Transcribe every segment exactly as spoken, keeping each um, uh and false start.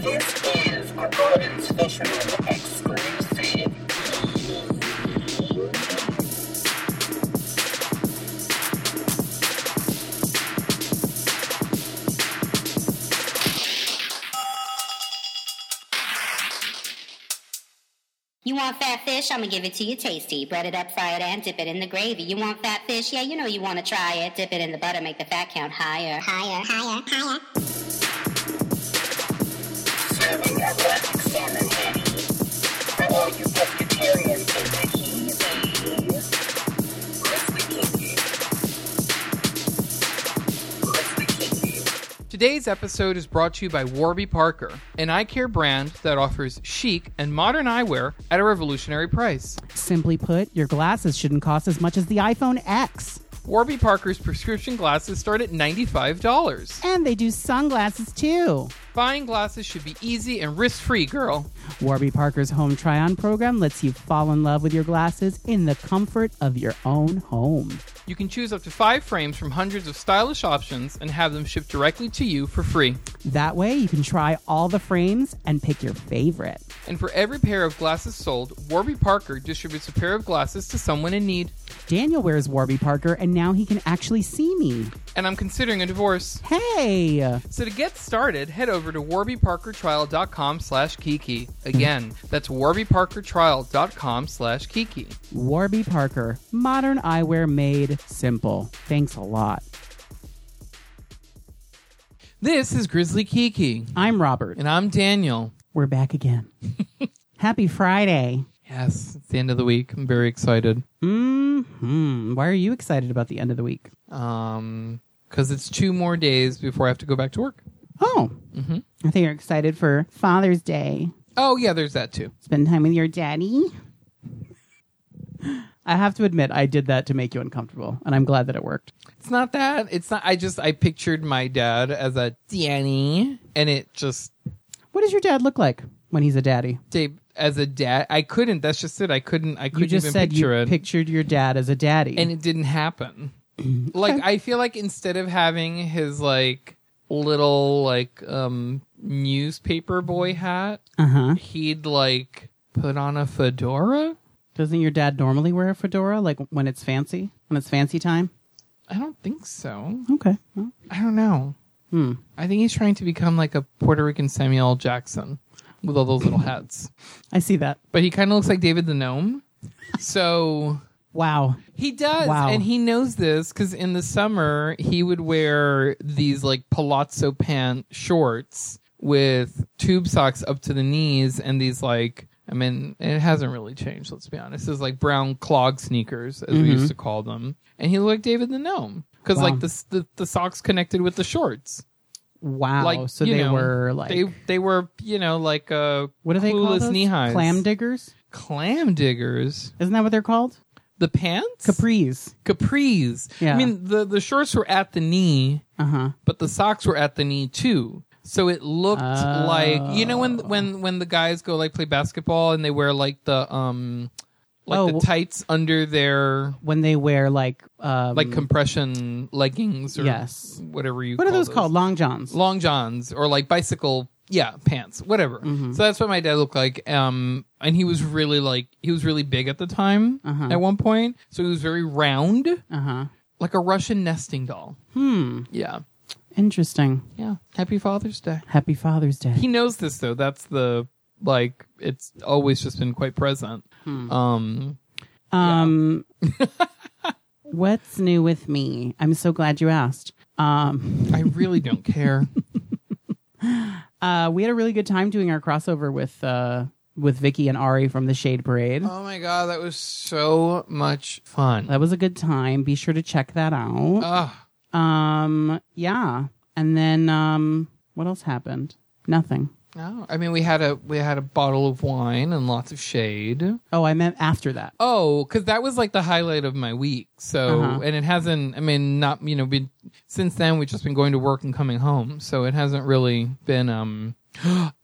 This is Reporters Fisherman Exclusive. You want fat fish? I'm gonna give it to you tasty. Bread it up, fry it, and dip it in the gravy. You want fat fish? Yeah, you know you wanna try it. Dip it in the butter, make the fat count higher. Higher, higher, higher. Serving up classic salmon patty for all you pescatarians in the heat. Grizzly Kiki. Grizzly Kiki. Today's episode is brought to you by Warby Parker, an eye care brand that offers chic and modern eyewear at a revolutionary price. Simply put, your glasses shouldn't cost as much as the iPhone X. Warby Parker's prescription glasses start at ninety-five dollars. And they do sunglasses, too. Buying glasses should be easy and risk-free, girl. Warby Parker's Home Try-On program lets you fall in love with your glasses in the comfort of your own home. You can choose up to five frames from hundreds of stylish options and have them shipped directly to you for free. That way, you can try all the frames and pick your favorite. And for every pair of glasses sold, Warby Parker distributes a pair of glasses to someone in need. Daniel wears Warby Parker, and now he can actually see me. And I'm considering a divorce. Hey! So to get started, head over to warby parker trial dot com slash Kiki. Again, that's warby parker trial dot com slash Kiki. Warby Parker, modern eyewear made simple. Thanks a lot. This is Grizzly Kiki. I'm Robert. And I'm Daniel. We're back again. Happy Friday. Yes, it's the end of the week. I'm very excited. Mm-hmm. Why are you excited about the end of the week? Um, because it's two more days before I have to go back to work. Oh. Mm-hmm. I think you're excited for Father's Day. Oh, yeah, there's that too. Spend time with your daddy. I have to admit, I did that to make you uncomfortable, and I'm glad that it worked. It's not that. It's not. I just, I pictured my dad as a Danny, and it just... What does your dad look like when he's a daddy? Dave, as a dad, I couldn't. That's just it. I couldn't. I couldn't even picture it. You just said you pictured your dad as a daddy, and it didn't happen. Okay. Like I feel like instead of having his like little like um, newspaper boy hat, uh-huh. he'd like put on a fedora. Doesn't your dad normally wear a fedora? Like when it's fancy, when it's fancy time? I don't think so. Okay, well. I don't know. Hmm. I think he's trying to become like a Puerto Rican Samuel Jackson with all those little hats. I see that. But he kind of looks like David the Gnome. So... Wow. He does. Wow. And he knows this because in the summer, he would wear these like palazzo pant shorts with tube socks up to the knees and these like... I mean, it hasn't really changed, let's be honest. It's like brown clog sneakers, as mm-hmm. we used to call them. And he looked like David the Gnome. Because, wow. like, the, the the socks connected with the shorts. Wow. Like, so they know, were, like... They, they were, you know, like... Uh, what do they call those? Knee-highs. Clam diggers? Clam diggers? Isn't that what they're called? The pants? Capris. Capris. Yeah. I mean, the, the shorts were at the knee, uh-huh. but the socks were at the knee, too. So it looked oh. like... You know when when when the guys go, like, play basketball and they wear, like, the... um. Like oh, the tights under their... When they wear like... Um, like compression leggings or yes. whatever you what call What are those, those called? Long johns. Long johns or like bicycle, yeah, pants, whatever. Mm-hmm. So that's what my dad looked like. Um, and he was really like... He was really big at the time uh-huh. at one point. So he was very round. Uh-huh. Like a Russian nesting doll. Hmm. Yeah. Interesting. Yeah. Happy Father's Day. Happy Father's Day. He knows this though. That's the... Like, it's always just been quite present. Hmm. Um, um, yeah. What's new with me? I'm so glad you asked. Um, I really don't care. uh, we had a really good time doing our crossover with uh, with Vicky and Ari from the Shade Parade. Oh, my God. That was so much fun. That was a good time. Be sure to check that out. Ugh. Um, yeah. And then um, what else happened? Nothing. No, I mean we had a we had a bottle of wine and lots of shade. Oh, I meant after that. Oh, because that was like the highlight of my week. So, uh-huh. and it hasn't. I mean, not you know, been since then. We've just been going to work and coming home, so it hasn't really been. Um,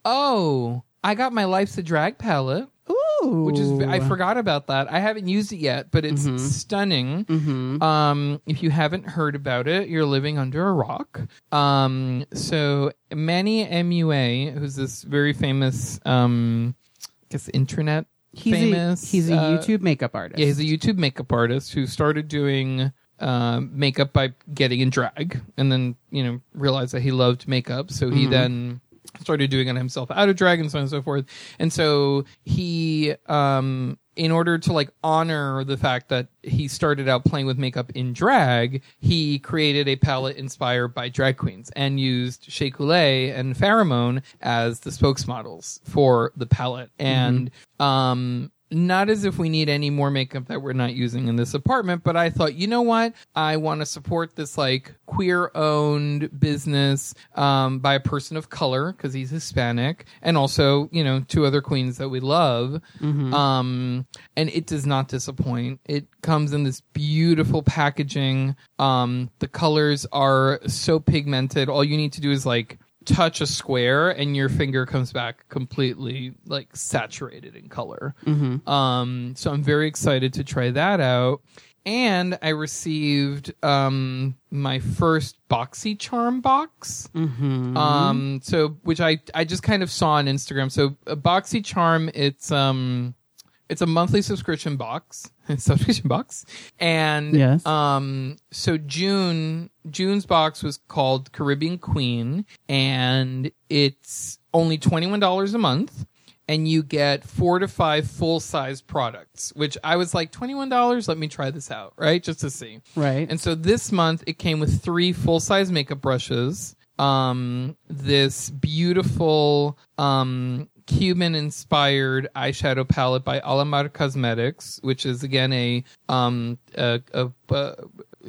oh, I got my Life's a Drag palette. Ooh. Oh. Which is, I forgot about that. I haven't used it yet, but it's mm-hmm. stunning. Mm-hmm. Um, if you haven't heard about it, you're living under a rock. Um, so Manny M U A, who's this very famous, um, I guess, internet he's famous. A, he's a uh, YouTube makeup artist. Yeah, he's a YouTube makeup artist who started doing... Uh, makeup by getting in drag, and then, you know, realized that he loved makeup, so he mm-hmm. then started doing it himself out of drag, and so on and so forth. And so he, um, in order to like honor the fact that he started out playing with makeup in drag, he created a palette inspired by drag queens and used Shea Couleé and Farrah Moan as the spokesmodels for the palette. And mm-hmm. um not as if we need any more makeup that we're not using in this apartment, but I thought, you know what? I want to support this like queer-owned business um, by a person of color because he's Hispanic, and also, you know, two other queens that we love. Mm-hmm. Um, and it does not disappoint. It comes in this beautiful packaging. Um, the colors are so pigmented. All you need to do is like touch a square and your finger comes back completely like saturated in color. Mm-hmm. Um, so I'm very excited to try that out. And I received um, my first Boxy Charm box. Mm-hmm. Um, so which I, I just kind of saw on Instagram. So a Boxy Charm, it's um it's a monthly subscription box. subscription box. And yes. um so June June's box was called Caribbean Queen, and it's only twenty-one dollars a month, and you get four to five full-size products, which I was like, twenty-one dollars, let me try this out, right? Just to see. Right. And so this month, it came with three full-size makeup brushes, um, this beautiful... Um, Cuban-inspired eyeshadow palette by Alamar Cosmetics, which is, again, a um a, a, a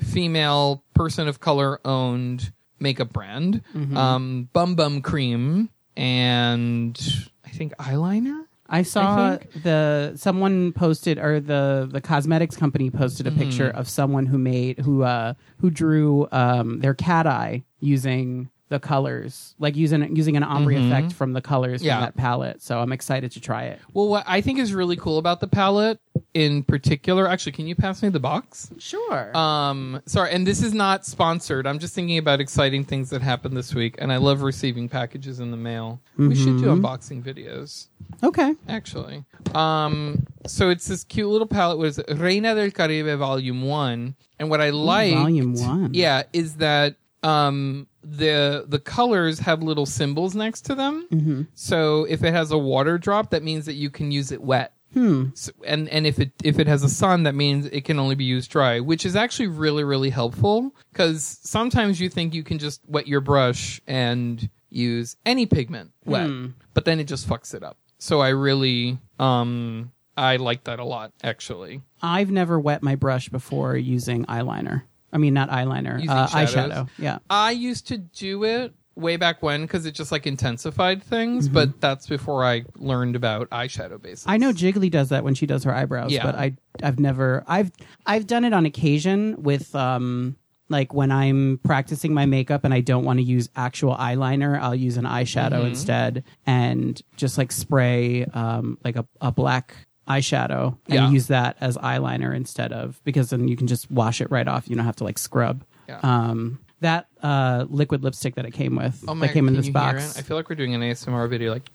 female person of color-owned makeup brand. Mm-hmm. Um, Bum Bum Cream and, I think, eyeliner? I saw I the someone posted, or the, the cosmetics company posted a mm-hmm. picture of someone who made, who uh who drew um their cat eye using... the colors, like using using an ombre mm-hmm. effect from the colors yeah. from that palette. So I'm excited to try it. Well, what I think is really cool about the palette in particular, actually, can you pass me the box? Sure. Um, sorry, and this is not sponsored. I'm just thinking about exciting things that happened this week, and I love receiving packages in the mail. Mm-hmm. We should do unboxing videos. Okay. Actually. Um, so it's this cute little palette. What is it? Reina del Caribe Volume one. And what I like... Volume one. Yeah, is that... Um, the the colors have little symbols next to them. Mm-hmm. So if it has a water drop, that means that you can use it wet. Hmm. So, and and if it if it has a sun, that means it can only be used dry, which is actually really, really helpful, because sometimes you think you can just wet your brush and use any pigment wet, hmm. but then it just fucks it up. So I really... um. I like that a lot, actually. I've never wet my brush before using eyeliner. I mean, not eyeliner, uh, eyeshadow. Yeah, I used to do it way back when because it just like intensified things. Mm-hmm. But that's before I learned about eyeshadow bases. I know Jiggly does that when she does her eyebrows, yeah. but I, I've never, I've, I've done it on occasion with, um, like when I'm practicing my makeup and I don't want to use actual eyeliner, I'll use an eyeshadow mm-hmm. instead, and just like spray, um, like a, a black. eyeshadow and yeah. use that as eyeliner instead of, because then you can just wash it right off. You don't have to like scrub. Yeah. Um, that uh, liquid lipstick that it came with, oh my, that came in this box. I feel like we're doing an A S M R video. Like,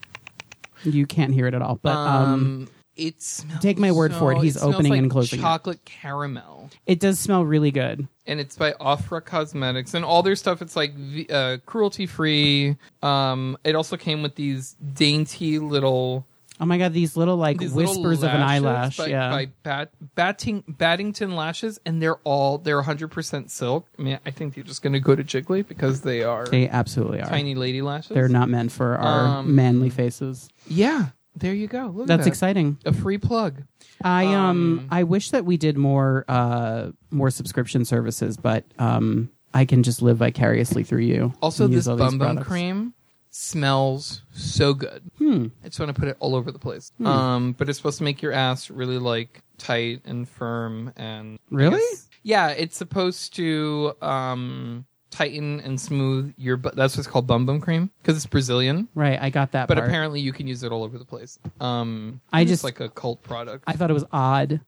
you can't hear it at all, but um, um it smells. Take my word so, for it. He's it opening like and closing. Chocolate it. Caramel. It does smell really good, and it's by Ofra Cosmetics, and all their stuff. It's like uh, cruelty free. Um, it also came with these dainty little. Oh my God, these little, like, these whispers little of an eyelash. By, yeah. by bat, batting, Battington Lashes, and they're all, they're one hundred percent silk. I mean, I think they're just going to go to Jiggly because they are. They absolutely are. Tiny lady lashes. They're not meant for our um, manly faces. Yeah. There you go. Look That's at that. exciting. A free plug. I um, um I wish that we did more uh more subscription services, but um I can just live vicariously through you. Also, this Bum Bum Cream. Smells so good. Hmm. I just want to put it all over the place. Hmm. Um, but it's supposed to make your ass really like tight and firm and really, yeah. It's supposed to um tighten and smooth your butt. That's what's called bum bum cream because it's Brazilian. Right, I got that. But part. Apparently you can use it all over the place. Um, I just, it's like a cult product. I thought it was odd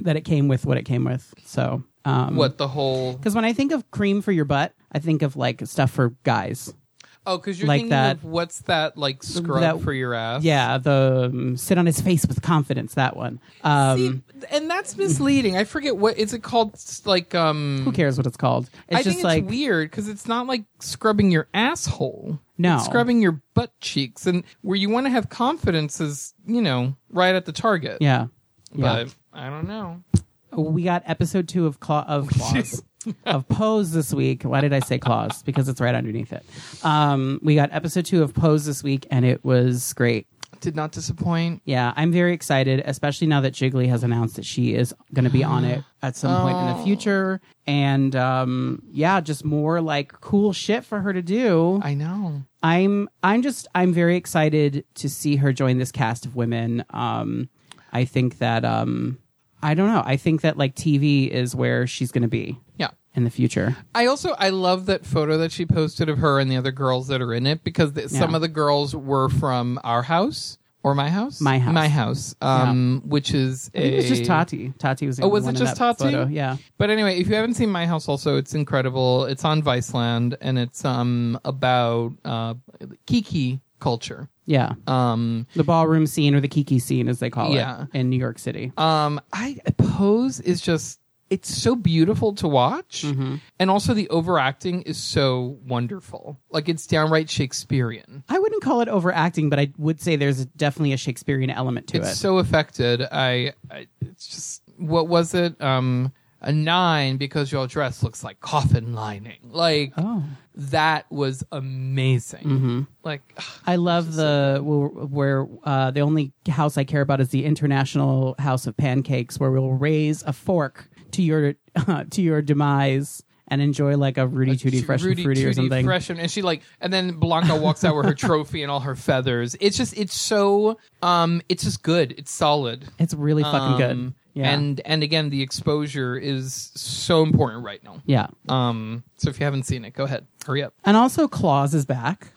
that it came with what it came with. So um, what the whole? Because when I think of cream for your butt, I think of like stuff for guys. Oh, because you're like thinking that, of what's that like scrub that, for your ass? Yeah, the um, sit on his face with confidence, that one. Um, See, and that's misleading. I forget what, is it called like... Um, who cares what it's called? It's I just think like, it's weird because it's not like scrubbing your asshole. No. It's scrubbing your butt cheeks. And where you want to have confidence is, you know, right at the target. Yeah. But yeah. I don't know. We got episode two of, Cla- of Claws. of Pose this week. Why did I say claws? Because it's right underneath it. Um, we got episode two of Pose this week, and it was great. Did not disappoint. Yeah, I'm very excited, especially now that Jiggly has announced that she is going to be on it at some oh. point in the future. And um, yeah, just more like cool shit for her to do. I know. I'm. I'm just. I'm very excited to see her join this cast of women. Um, I think that. Um, I don't know. I think that like T V is where she's going to be. Yeah. In the future. I also, I love that photo that she posted of her and the other girls that are in it because the, yeah. some of the girls were from Our House or My House. My House. My House. Um, yeah. Which is a... I think it was just Tati. Tati was in oh, was one it just Tati? Photo. Yeah. But anyway, if you haven't seen My House also, it's incredible. It's on Viceland and it's um about uh, Kiki culture. Yeah. Um, the ballroom scene or the Kiki scene, as they call yeah. it, in New York City. Um, I Pose is just, it's so beautiful to watch. Mm-hmm. And also the overacting is so wonderful. Like it's downright Shakespearean. I wouldn't call it overacting, but I would say there's definitely a Shakespearean element to it's it. It's so affected. I, I, it's just, what was it? Um, a nine because your dress looks like coffin lining. Like, oh. That was amazing. Mm-hmm. Like, ugh, I love the so where uh, the only house I care about is the International House of Pancakes, where we'll raise a fork to your uh, to your demise and enjoy like a Rudy Tooty fresh and fruity or something. Fresh and, and she like, and then Blanca walks out with her trophy and all her feathers. It's just, it's so, um, it's just good. It's solid. It's really fucking um, good. Yeah. And and again, the exposure is so important right now. Yeah. Um. So if you haven't seen it, go ahead. Hurry up. And also Claws is back,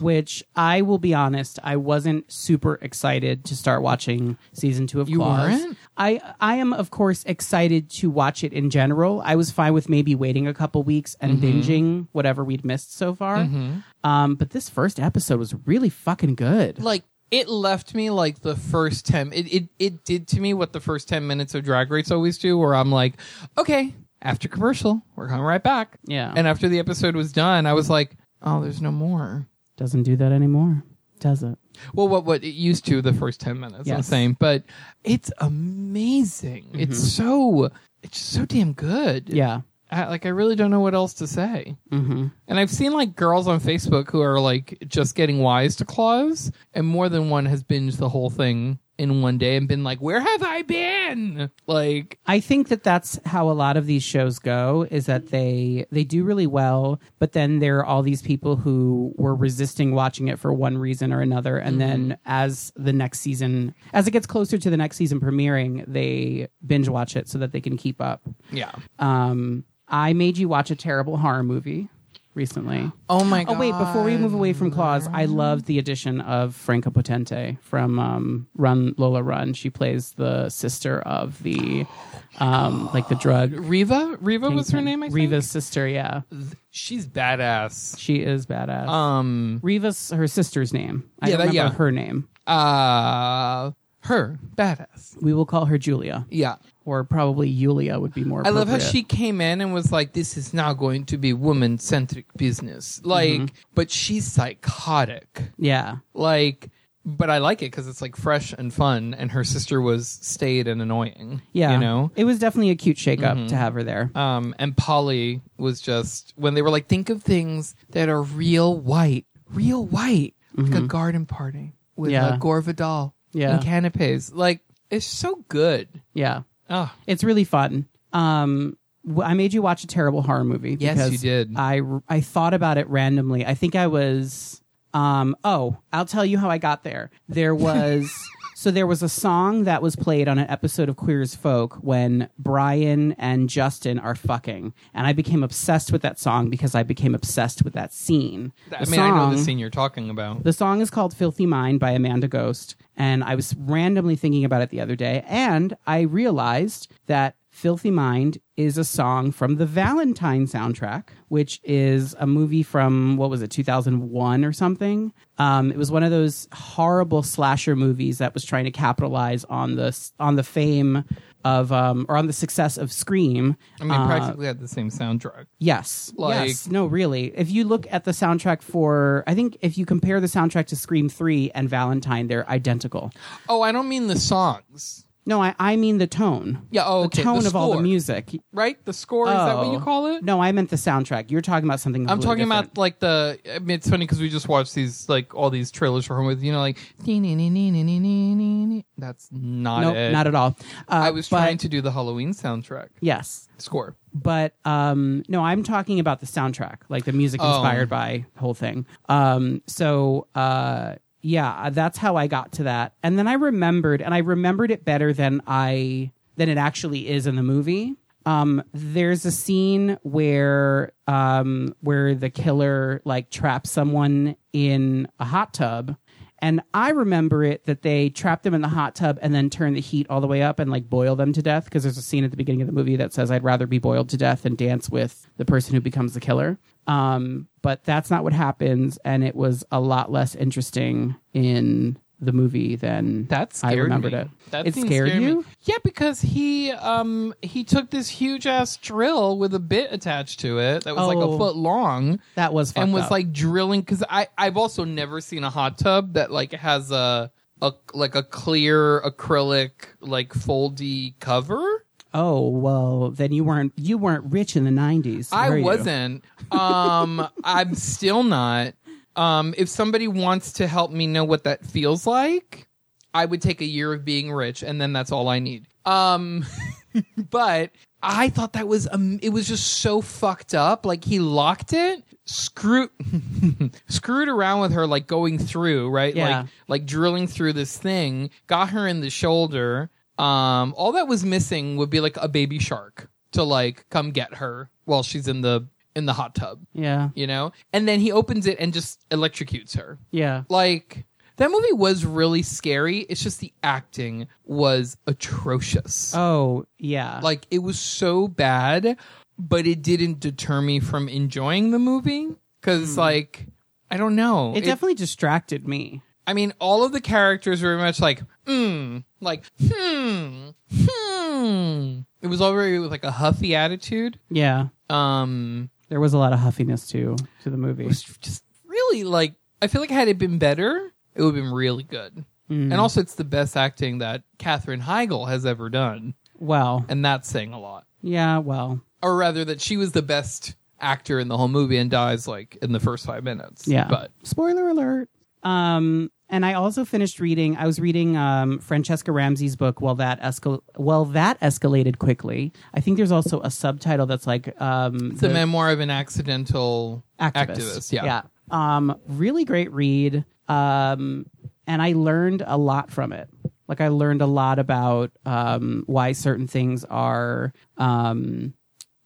which I will be honest, I wasn't super excited to start watching season two of you Claws. You weren't? I, I am, of course, excited to watch it in general. I was fine with maybe waiting a couple weeks and mm-hmm. binging whatever we'd missed so far. Mm-hmm. Um. But this first episode was really fucking good. Like, it left me like the first ten. It, it it did to me what the first ten minutes of Drag Race always do, where I'm like, okay, after commercial, we're coming right back. Yeah. And after the episode was done, I was like, oh, there's no more. Doesn't do that anymore, does it? Well, what what it used to the first ten minutes, yes. I'm saying, but it's amazing. Mm-hmm. It's so it's so damn good. Yeah. I, like, I really don't know what else to say. Mm-hmm. And I've seen, like, girls on Facebook who are, like, just getting wise to Claws, and more than one has binged the whole thing in one day and been like, where have I been? Like, I think that that's how a lot of these shows go, is that they they do really well, but then there are all these people who were resisting watching it for one reason or another, and mm-hmm. then as the next season, as it gets closer to the next season premiering, they binge watch it so that they can keep up. Yeah. Um... I made you watch a terrible horror movie recently. Oh, my God. Oh, wait. Before we move away from Claws, I loved the addition of Franca Potente from um, Run Lola Run. She plays the sister of the, um, like, the drug. Riva? Riva was her name, I think? Riva's sister, yeah. She's badass. She is badass. Um, Riva's her sister's name. I yeah, don't remember that, yeah. her name. Uh, her. Badass. We will call her Julia. Yeah. Or probably Yulia would be more appropriate. I love how she came in and was like, this is not going to be woman-centric business. Like, mm-hmm. but she's psychotic. Yeah. Like, but I like it because it's like fresh and fun. And her sister was staid and annoying. Yeah. You know? It was definitely a cute shakeup mm-hmm. to have her there. Um, and Polly was just, when they were like, think of things that are real white. Real white. Mm-hmm. Like a garden party with yeah. a Gore Vidal yeah. and canapes. Like, it's so good. Yeah. Oh. It's really fun. Um, I made you watch a terrible horror movie. Yes, you did. I, I thought about it randomly. I think I was... Um, oh, I'll tell you how I got there. There was... So there was a song that was played on an episode of Queer as Folk when Brian and Justin are fucking. And I became obsessed with that song because I became obsessed with that scene. The I mean, song, I know the scene you're talking about. The song is called Filthy Mind by Amanda Ghost. And I was randomly thinking about it the other day. And I realized that Filthy Mind is a song from the Valentine soundtrack, which is a movie from, what was it, two thousand one or something? Um, it was one of those horrible slasher movies that was trying to capitalize on the, on the fame of, um, or on the success of Scream. I mean, uh, practically had the same soundtrack. Yes. Like... Yes. No, really. If you look at the soundtrack for, I think if you compare the soundtrack to Scream three and Valentine, they're identical. Oh, I don't mean the songs. No, I, I mean the tone. Yeah, oh, okay. The tone the of all the music. Right? The score, oh. Is that what you call it? No, I meant the soundtrack. You're talking about something completely different. I'm talking about, like, the... I mean, it's funny because we just watched these, like, all these trailers for him with, you know, like... That's not nope, it. Not at all. Uh, I was but, trying to do the Halloween soundtrack. Yes. Score. But, um, no, I'm talking about the soundtrack, like the music inspired oh. by the whole thing. Um, so... Uh, Yeah, that's how I got to that. And then I remembered, and I remembered it better than I than it actually is in the movie. Um, there's a scene where um, where the killer like traps someone in a hot tub. And I remember it that they trap them in the hot tub and then turn the heat all the way up and like boil them to death. Because there's a scene at the beginning of the movie that says, I'd rather be boiled to death than dance with the person who becomes the killer. Um, but that's not what happens. And it was a lot less interesting in the movie than that I remembered me. It. That it scared, scared you? Me. Yeah, because he um, he took this huge ass drill with a bit attached to it that was oh, like a foot long. That was fucked and was up. Like drilling because I I've also never seen a hot tub that like has a a like a clear acrylic like foldy cover. Oh well, then you weren't you weren't rich in the nineties. I wasn't. um, I'm still not. Um, if somebody wants to help me know what that feels like, I would take a year of being rich, and then that's all I need. Um, but I thought that was um, it was just so fucked up. Like he locked it, screwed screwed around with her, like going through right, yeah. like like drilling through this thing, got her in the shoulder. Um, all that was missing would be like a baby shark to like come get her while she's in the. in the hot tub. Yeah. You know? And then he opens it and just electrocutes her. Yeah. Like, that movie was really scary. It's just the acting was atrocious. Oh, yeah. Like, it was so bad, but it didn't deter me from enjoying the movie. Because, mm. like, I don't know. It, it definitely distracted me. I mean, all of the characters were very much like, hmm, like, hmm, hmm. It was already with, like, a huffy attitude. Yeah. Um... There was a lot of huffiness to to the movie. It was just really like I feel like had it been better, it would have been really good. Mm. And also, it's the best acting that Katherine Heigl has ever done. Wow, and that's saying a lot. Yeah, well, or rather, that she was the best actor in the whole movie and dies like in the first five minutes. Yeah, but spoiler alert. Um, and I also finished reading. I was reading um, Francesca Ramsey's book. Well, that escal. Well, that escalated quickly. I think there's also a subtitle that's like um, it's the a memoir of an accidental activist. activist. Yeah, yeah. Um, really great read. Um, and I learned a lot from it. Like I learned a lot about um, why certain things are, um,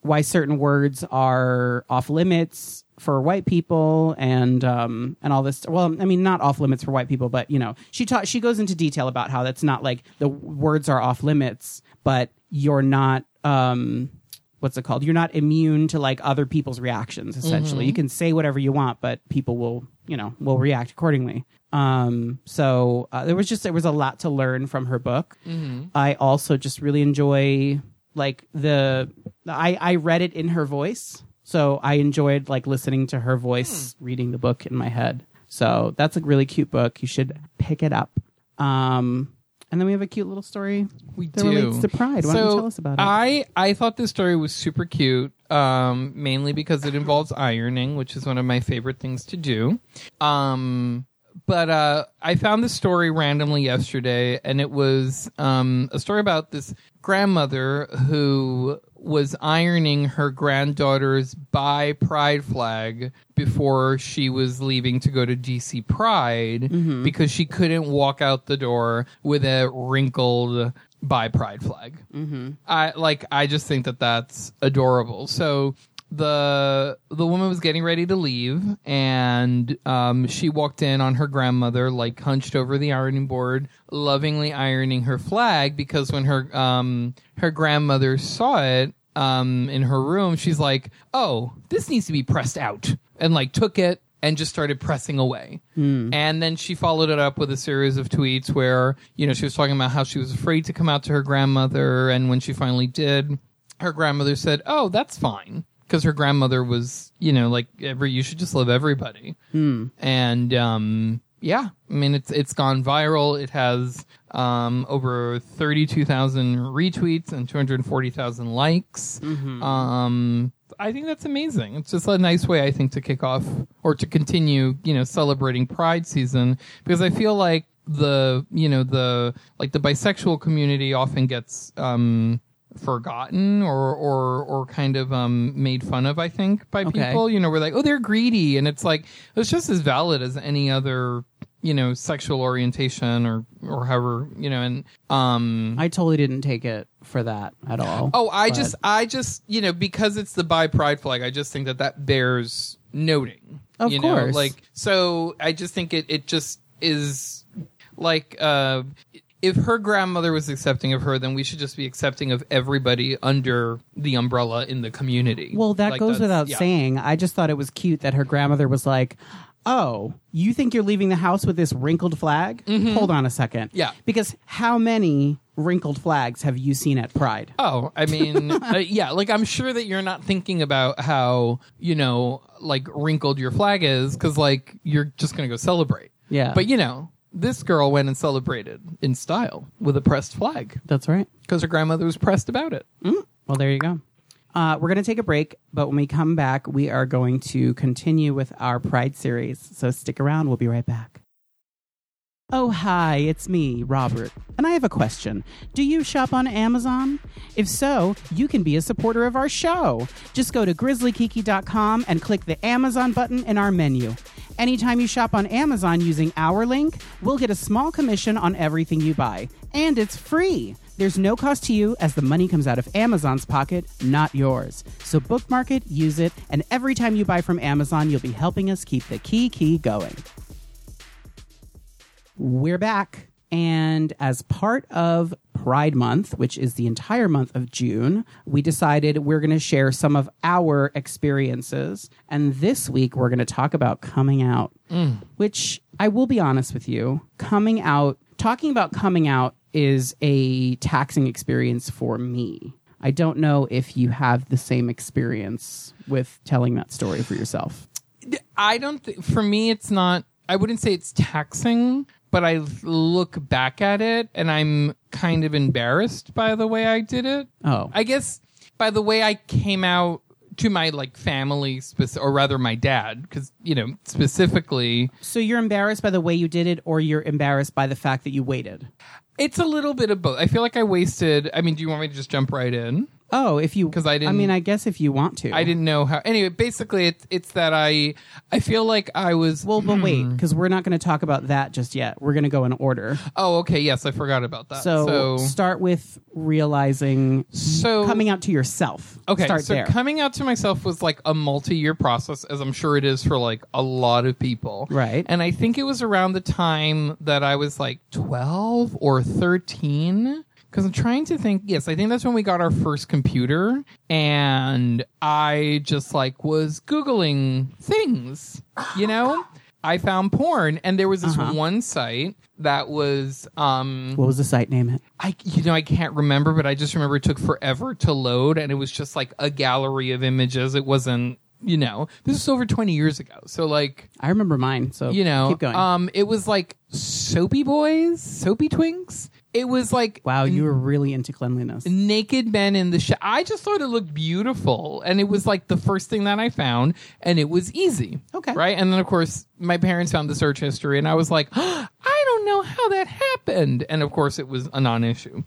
why certain words are off limits. For white people and um and all this, well, I mean, not off limits for white people, but you know, she taught she goes into detail about how that's not like the words are off limits, but you're not um what's it called? You're not immune to like other people's reactions. Essentially, mm-hmm. You can say whatever you want, but people will you know will react accordingly. Um, so uh, there was just there was a lot to learn from her book. Mm-hmm. I also just really enjoy like the I I read it in her voice. So I enjoyed like listening to her voice mm. reading the book in my head. So that's a really cute book. You should pick it up. Um, and then we have a cute little story we that do. relates to Pride. Why so don't you tell us about it? I, I thought this story was super cute, um, mainly because it involves ironing, which is one of my favorite things to do. Um, But uh, I found this story randomly yesterday, and it was um, a story about this grandmother who was ironing her granddaughter's bi pride flag before she was leaving to go to D C Pride, mm-hmm. because she couldn't walk out the door with a wrinkled bi pride flag. Mm-hmm. I like. I just think that that's adorable. So. The the woman was getting ready to leave, and um, she walked in on her grandmother, like, hunched over the ironing board, lovingly ironing her flag, because when her um her grandmother saw it um in her room, she's like, oh, this needs to be pressed out, and, like, took it and just started pressing away. Mm. And then she followed it up with a series of tweets where, you know, she was talking about how she was afraid to come out to her grandmother, and when she finally did, her grandmother said, oh, that's fine. Because her grandmother was, you know, like, every you should just love everybody. Mm. And, um, yeah, I mean, it's it's gone viral. It has um, over thirty-two thousand retweets and two hundred forty thousand likes. Mm-hmm. Um, I think that's amazing. It's just a nice way, I think, to kick off or to continue, you know, celebrating Pride season. Because I feel like the, you know, the, like, the bisexual community often gets... Um, forgotten or or or kind of um made fun of, I think, by okay. people. You know, we're like, oh, they're greedy, and it's like, it's just as valid as any other, you know, sexual orientation or or however, you know. And um I totally didn't take it for that at all. Oh, I but... just I just you know, because it's the bi pride flag, I just think that that bears noting, of you course know? Like, so I just think it it just is like uh if her grandmother was accepting of her, then we should just be accepting of everybody under the umbrella in the community. Well, that like goes without yeah. saying. I just thought it was cute that her grandmother was like, oh, you think you're leaving the house with this wrinkled flag? Mm-hmm. Hold on a second. Yeah. Because how many wrinkled flags have you seen at Pride? Oh, I mean, uh, yeah, like, I'm sure that you're not thinking about how, you know, like, wrinkled your flag is, because, like, you're just going to go celebrate. Yeah. But, you know. This girl went and celebrated in style with a pressed flag. That's right. Because her grandmother was pressed about it. Mm. Well, there you go. Uh, we're going to take a break, but when we come back, we are going to continue with our Pride series. So stick around. We'll be right back. Oh, hi, it's me, Robert, and I have a question. Do you shop on Amazon? If so, you can be a supporter of our show. Just go to grizzly kiki dot com and click the Amazon button in our menu. Anytime you shop on Amazon using our link, we'll get a small commission on everything you buy. And it's free. There's no cost to you, as the money comes out of Amazon's pocket, not yours. So bookmark it, use it, and every time you buy from Amazon, you'll be helping us keep the Kiki going. We're back, and as part of Pride Month, which is the entire month of June, we decided we're going to share some of our experiences, and this week we're going to talk about coming out, mm. which I will be honest with you, coming out, talking about coming out is a taxing experience for me. I don't know if you have the same experience with telling that story for yourself. I don't, th- for me it's not, I wouldn't say it's taxing. But I look back at it, and I'm kind of embarrassed by the way I did it. Oh. I guess by the way I came out to my, like, family, speci- or rather my dad, because, you know, specifically. So you're embarrassed by the way you did it, or you're embarrassed by the fact that you waited? It's a little bit of both. I feel like I wasted, I mean, do you want me to just jump right in? Oh, if you, because I didn't. I mean, I guess if you want to. I didn't know how. Anyway, basically, it's it's that I I feel like I was. Well, but hmm. wait, because we're not going to talk about that just yet. We're going to go in order. Oh, okay. Yes, I forgot about that. So, so start with realizing. So coming out to yourself. Okay, start so there. Coming out to myself was like a multi-year process, as I'm sure it is for like a lot of people. Right. And I think it was around the time that I was like twelve or thirteen. Because I'm trying to think, yes, I think that's when we got our first computer, and I just, like, was Googling things, you know? I found porn, and there was this uh-huh. one site that was... Um, what was the site name? I, you know, I can't remember, but I just remember it took forever to load, and it was just, like, a gallery of images. It wasn't... You know, this is over twenty years ago. So, like... I remember mine, so you know, keep going. Um, it was, like, Soapy Boys, Soapy Twinks, It was like... Wow, you were really into cleanliness. Naked men in the shower. I just thought it looked beautiful. And it was like the first thing that I found. And it was easy. Okay. Right? And then, of course, my parents found the search history. And I was like, oh, I don't know how that happened. And, of course, it was a non-issue.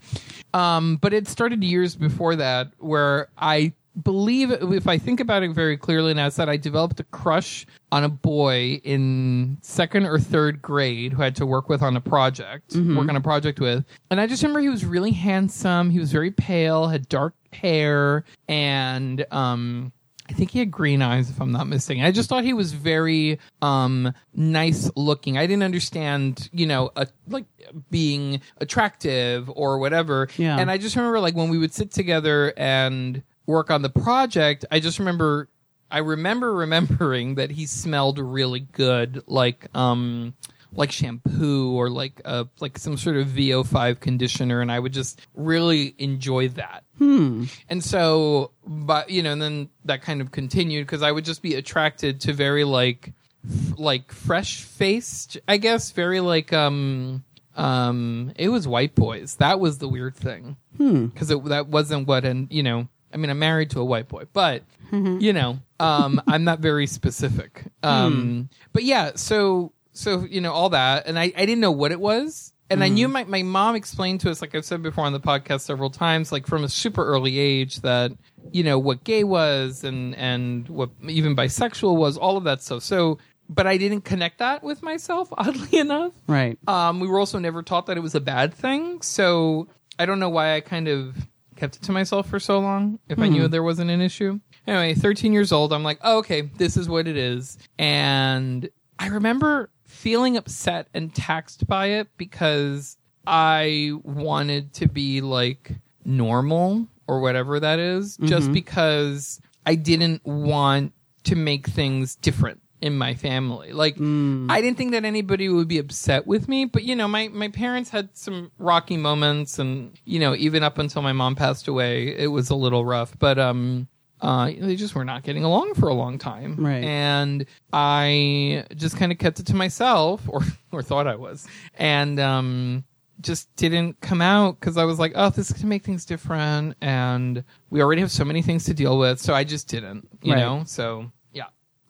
Um, but it started years before that where I... believe, if I think about it very clearly now, it's that I developed a crush on a boy in second or third grade who I had to work with on a project, mm-hmm. work on a project with. And I just remember he was really handsome. He was very pale, had dark hair, and um, I think he had green eyes, if I'm not mistaken. I just thought he was very um, nice looking. I didn't understand, you know, a, like, being attractive or whatever. Yeah. And I just remember, like, when we would sit together and... work on the project, I just remember I remember remembering that he smelled really good, like um like shampoo or like uh like some sort of V O five conditioner, and I would just really enjoy that. Hmm. And so, but you know, and then that kind of continued because I would just be attracted to very like f- like fresh faced, I guess, very like um um it was white boys. That was the weird thing. Hmm. Because that wasn't what, and you know, I mean, I'm married to a white boy, but, mm-hmm. you know, um, I'm not very specific. Um, mm. But yeah, so, so you know, all that. And I, I didn't know what it was. And mm. I knew my, my mom explained to us, like I've said before on the podcast several times, like from a super early age that, you know, what gay was and, and what even bisexual was, all of that stuff. So, but I didn't connect that with myself, oddly enough. Right. Um, we were also never taught that it was a bad thing. So I don't know why I kind of... kept it to myself for so long if mm. I knew there wasn't an issue. Anyway, thirteen years old, I'm like, oh, okay, this is what it is. And I remember feeling upset and taxed by it because I wanted to be like normal or whatever that is, mm-hmm. just because I didn't want to make things different in my family. Like, mm. I didn't think that anybody would be upset with me, but, you know, my, my parents had some rocky moments, and, you know, even up until my mom passed away, it was a little rough, but um, uh, they just were not getting along for a long time. Right. And I just kind of kept it to myself, or, or thought I was, and um, just didn't come out because I was like, oh, this is going to make things different, and we already have so many things to deal with, so I just didn't, you right. know, so...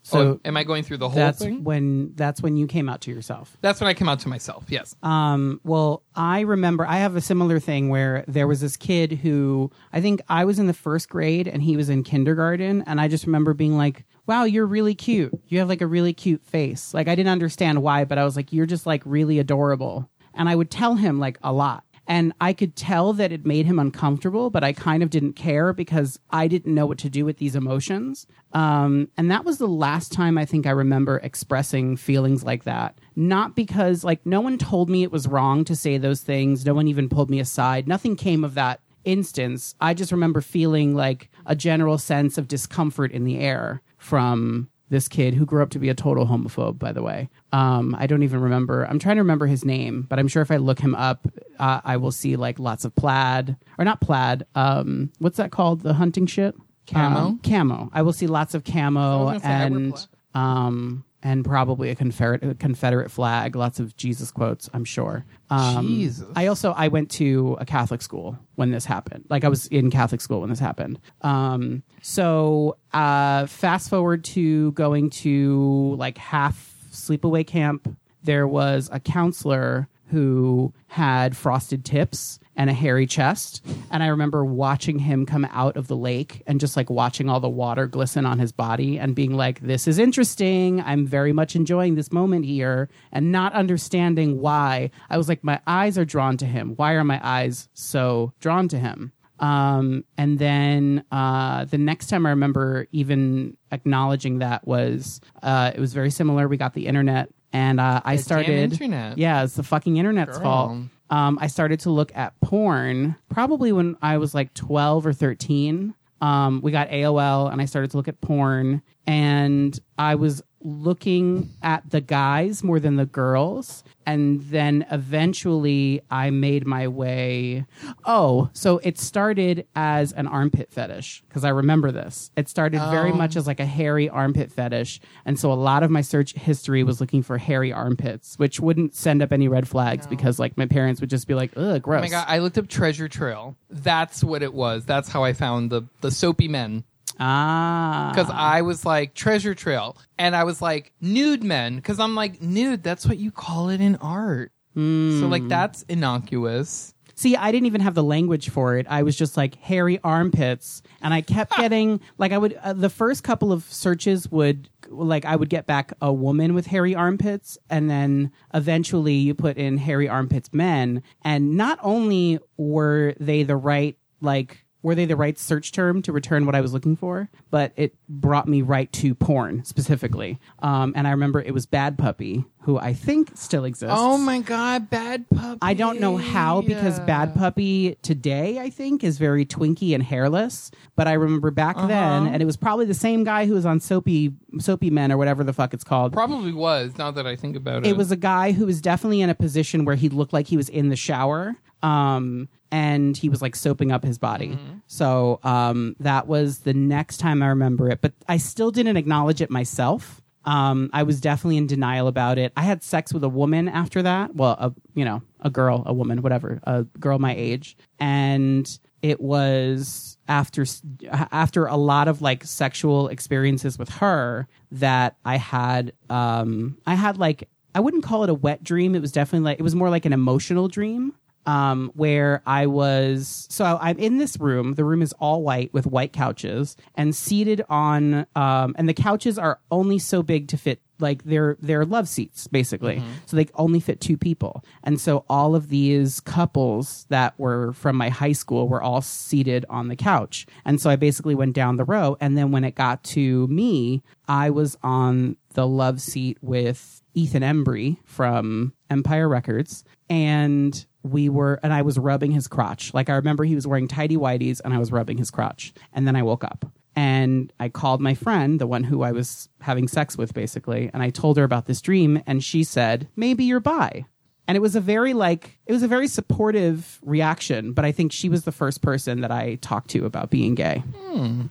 So oh, am I going through the whole that's thing? When, that's when you came out to yourself. That's when I came out to myself, yes. Um, well, I remember I have a similar thing where there was this kid who I think I was in the first grade and he was in kindergarten. And I just remember being like, wow, you're really cute. You have like a really cute face. Like I didn't understand why, but I was like, you're just like really adorable. And I would tell him like a lot. And I could tell that it made him uncomfortable, but I kind of didn't care because I didn't know what to do with these emotions. Um, and that was the last time I think I remember expressing feelings like that. Not because, like, no one told me it was wrong to say those things. No one even pulled me aside. Nothing came of that instance. I just remember feeling, like, a general sense of discomfort in the air from... this kid who grew up to be a total homophobe, by the way. Um, I don't even remember. I'm trying to remember his name, but I'm sure if I look him up, uh, I will see like lots of plaid or not plaid. Um, what's that called? The hunting shit? Camo. Um, camo. I will see lots of camo and um, and probably a Confederate, a Confederate flag. Lots of Jesus quotes, I'm sure. Um, Jesus. I also I went to a Catholic school when this happened. Like I was in Catholic school when this happened. Um, so. Uh, fast forward to going to like half sleepaway camp. There was a counselor who had frosted tips and a hairy chest. And I remember watching him come out of the lake and just like watching all the water glisten on his body and being like, this is interesting. I'm very much enjoying this moment here and not understanding why. I was like, my eyes are drawn to him. Why are my eyes so drawn to him? Um, and then, uh, the next time I remember even acknowledging that was, uh, it was very similar. We got the internet and, uh, I the started, internet. yeah, it's the fucking internet's Girl. fault. Um, I started to look at porn probably when I was like twelve or thirteen. Um, we got A O L and I started to look at porn and I was looking at the guys more than the girls. And then eventually I made my way. Oh, so it started as an armpit fetish, because I remember this. It started oh. very much as like a hairy armpit fetish. And so a lot of my search history was looking for hairy armpits, which wouldn't send up any red flags no. because like my parents would just be like, ugh, gross. Oh my God, I looked up Treasure Trail. That's what it was. That's how I found the, the soapy men. Ah. Because I was like, Treasure Trail. And I was like, nude men. Because I'm like, nude, that's what you call it in art. Mm. So, like, that's innocuous. See, I didn't even have the language for it. I was just like, hairy armpits. And I kept getting, like, I would, uh, the first couple of searches would, like, I would get back a woman with hairy armpits. And then eventually you put in hairy armpits men. And not only were they the right, like, Were they the right search term to return what I was looking for? But it brought me right to porn specifically. Um, and I remember it was Bad Puppy, who I think still exists. Oh my God, Bad Puppy. I don't know how, because yeah. Bad Puppy today, I think, is very twinky and hairless. But I remember back uh-huh. then, and it was probably the same guy who was on Soapy Soapy Men or whatever the fuck it's called. Probably was, now that I think about it. It was a guy who was definitely in a position where he looked like he was in the shower. Um, and he was like soaping up his body. Mm-hmm. So um, that was the next time I remember it. But I still didn't acknowledge it myself. Um, I was definitely in denial about it. I had sex with a woman after that. Well, a, you know, a girl, a woman, whatever, a girl my age. And it was after after a lot of like sexual experiences with her that I had um, I had like, I wouldn't call it a wet dream. It was definitely like, it was more like an emotional dream. Um, where I was, so I'm in this room. The room is all white with white couches, and seated on, um, and the couches are only so big to fit, like they're they're love seats basically. Mm-hmm. So they only fit two people, and so all of these couples that were from my high school were all seated on the couch, and so I basically went down the row, and then when it got to me, I was on the love seat with Ethan Embry from Empire Records, and. We were, and I was rubbing his crotch. Like, I remember he was wearing tidy whities and I was rubbing his crotch. And then I woke up and I called my friend, the one who I was having sex with, basically. And I told her about this dream. And she said, maybe you're bi. And it was a very, like, it was a very supportive reaction. But I think she was the first person that I talked to about being gay. Hmm.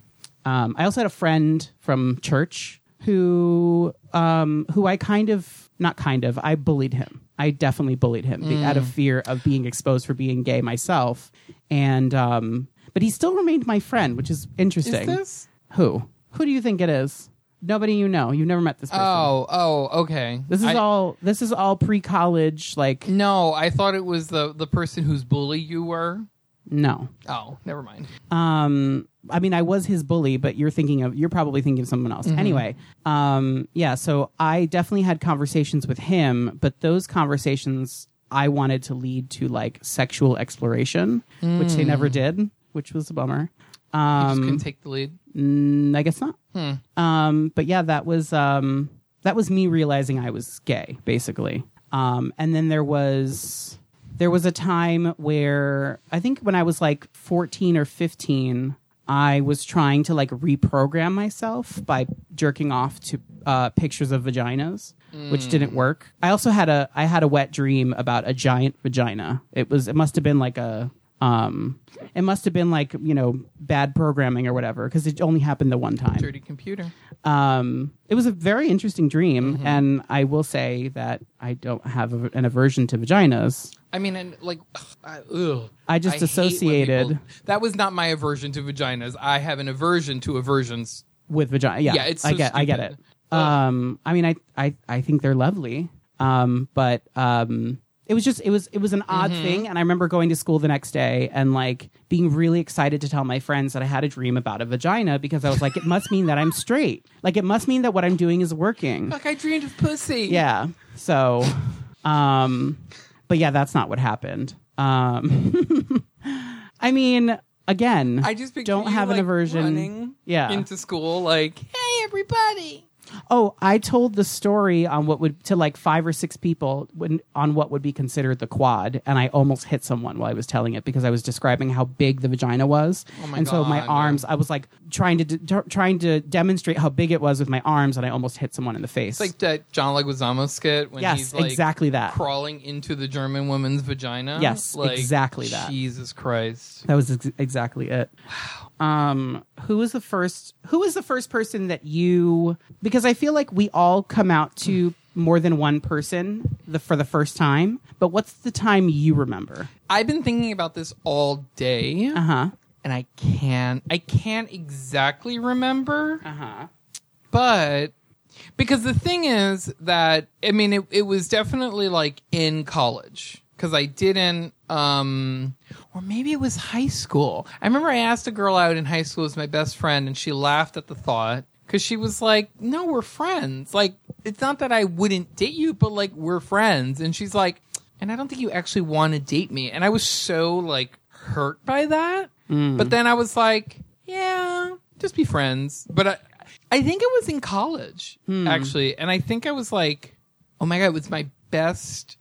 Um, I also had a friend from church who, um, who I kind of, not kind of, I bullied him. I definitely bullied him mm. out of fear of being exposed for being gay myself. And, um, but he still remained my friend, which is interesting. Is this? Who? Who do you think it is? Nobody you know. You've never met this person. Oh, oh, okay. This is I, all, this is all pre-college, like. No, I thought it was the, the person whose bully you were. No. Oh, never mind. Um, I mean, I was his bully, but you're thinking of, you're probably thinking of someone else. Mm-hmm. Anyway, um, yeah, so I definitely had conversations with him, but those conversations I wanted to lead to like sexual exploration, mm. which they never did, which was a bummer. Um, you just couldn't take the lead? Mm, I guess not. Hmm. Um, but yeah, that was, um, that was me realizing I was gay, basically. Um, and then there was... There was a time where I think when I was like fourteen or fifteen, I was trying to like reprogram myself by jerking off to uh, pictures of vaginas, mm. which didn't work. I also had a I had a wet dream about a giant vagina. It was it must have been like a um it must have been like, you know, bad programming or whatever, because it only happened the one time. Dirty computer. Um, it was a very interesting dream, mm-hmm. and I will say that I don't have a, an aversion to vaginas. I mean, and like, ugh, I, ugh, I just I associated. People, that was not my aversion to vaginas. I have an aversion to aversions with vagina. Yeah, yeah it's so I get, stupid. I get it. Uh, um, I mean, I, I, I think they're lovely. Um, but um, it was just, it was, it was an odd mm-hmm. thing. And I remember going to school the next day and like being really excited to tell my friends that I had a dream about a vagina, because I was like, it must mean that I'm straight. Like, it must mean that what I'm doing is working. Like, I dreamed of pussy. Yeah. So, um. But yeah, that's not what happened. Um, I mean, again, I just don't have like an aversion. Running yeah. into school, like, hey, everybody. Oh, I told the story on what would to like five or six people when, on what would be considered the quad, and I almost hit someone while I was telling it because I was describing how big the vagina was, oh my and God, so my arms, yeah. I was like trying to de- t- trying to demonstrate how big it was with my arms, and I almost hit someone in the face. It's like that John Leguizamo skit when yes, he's like exactly that crawling into the German woman's vagina. Yes, like, exactly that. Jesus Christ, that was ex- exactly it. Wow. Um, who was the first? Who was the first person that you? Because I feel like we all come out to more than one person the, for the first time. But what's the time you remember? I've been thinking about this all day, uh-huh. and I can't. I can't exactly remember. Uh-huh. But because the thing is that I mean, it, it was definitely like in college because I didn't. Um, or maybe it was high school. I remember I asked a girl out in high school as my best friend, and she laughed at the thought. Because she was like, no, we're friends. Like, it's not that I wouldn't date you, but, like, we're friends. And she's like, and I don't think you actually want to date me. And I was so, like, hurt by that. Mm. But then I was like, yeah, just be friends. But I, I think it was in college, mm. actually. And I think I was like, oh, my God, it was my best.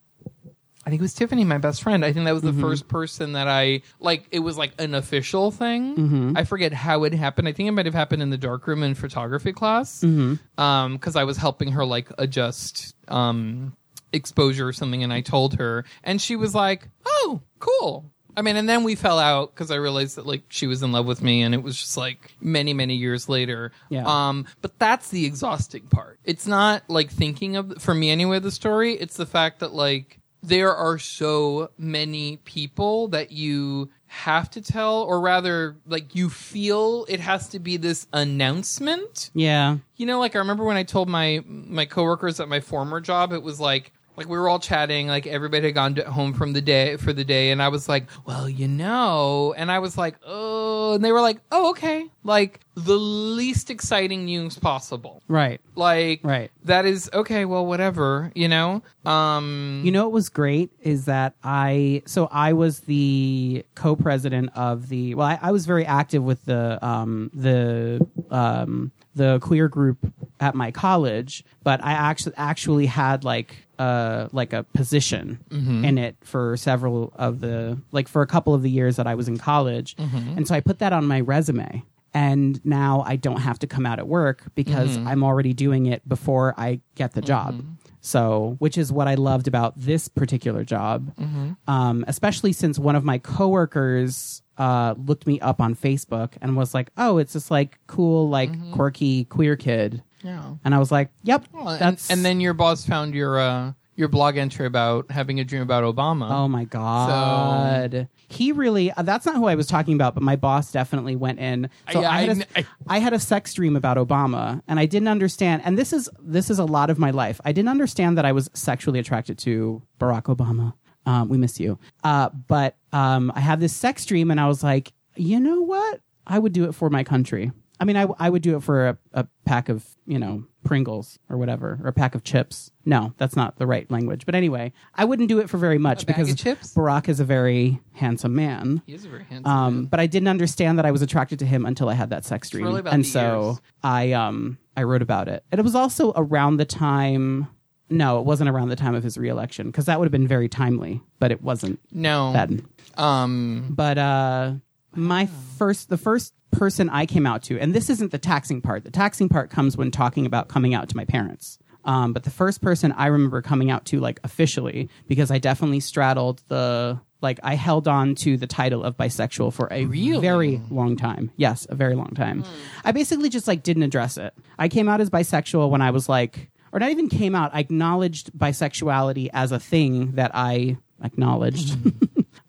I think it was Tiffany, my best friend. I think that was the mm-hmm. first person that I, like, it was like an official thing. Mm-hmm. I forget how it happened. I think it might have happened in the darkroom in photography class. Mm-hmm. Um, 'cause I was helping her, like, adjust um, exposure or something. And I told her. And she was like, oh, cool. I mean, and then we fell out because I realized that, like, she was in love with me, and it was just, like, many, many years later. Yeah. Um, but that's the exhausting part. It's not, like, thinking of, for me anyway, the story. It's the fact that, like, there are so many people that you have to tell, or rather, like, you feel it has to be this announcement. Yeah. You know, like, I remember when I told my, my coworkers at my former job, it was like, like, we were all chatting, like, everybody had gone to home from the day, for the day, and I was like, well, you know, and I was like, oh, and they were like, oh, okay, like, the least exciting news possible. Right. Like, right. That is, okay, well, whatever, you know? Um, you know what was great is that I, so I was the co-president of the, well, I, I was very active with the, um, the, um, the queer group at my college, but I actually actually had, like, Uh, like a position mm-hmm. in it for several of the, like for a couple of the years that I was in college. Mm-hmm. And so I put that on my resume. And now I don't have to come out at work because mm-hmm. I'm already doing it before I get the mm-hmm. job. So, which is what I loved about this particular job, mm-hmm. um, especially since one of my coworkers uh, looked me up on Facebook and was like, oh, it's this like cool, like mm-hmm. quirky queer kid. Yeah. And I was like, yep. Well, that's... And, and then your boss found your uh, your blog entry about having a dream about Obama. Oh, my God. So... He really, uh, that's not who I was talking about, but my boss definitely went in. So I, I, had a, I, I had a sex dream about Obama, and I didn't understand. And this is this is a lot of my life. I didn't understand that I was sexually attracted to Barack Obama. Um, we miss you. Uh, but um, I had this sex dream, and I was like, you know what? I would do it for my country. I mean, I, I would do it for a, a pack of, you know, Pringles or whatever, or a pack of chips. No, that's not the right language. But anyway, I wouldn't do it for very much because Barack is a very handsome man. He is a very handsome um, man. But I didn't understand that I was attracted to him until I had that sex dream. It's really about and the so years. I um I wrote about it. And it was also around the time... No, it wasn't around the time of his reelection because that would have been very timely, but it wasn't. No. Bad. Um, but uh, my oh. first... The first... person I came out to, and this isn't the taxing part. The taxing part comes when talking about coming out to my parents. Um, but the first person I remember coming out to, like, officially, because I definitely straddled the, like, I held on to the title of bisexual for a really? very long time. Yes, a very long time. Mm. I basically just, like, didn't address it. I came out as bisexual when I was, like, or not even came out, I acknowledged bisexuality as a thing that I acknowledged.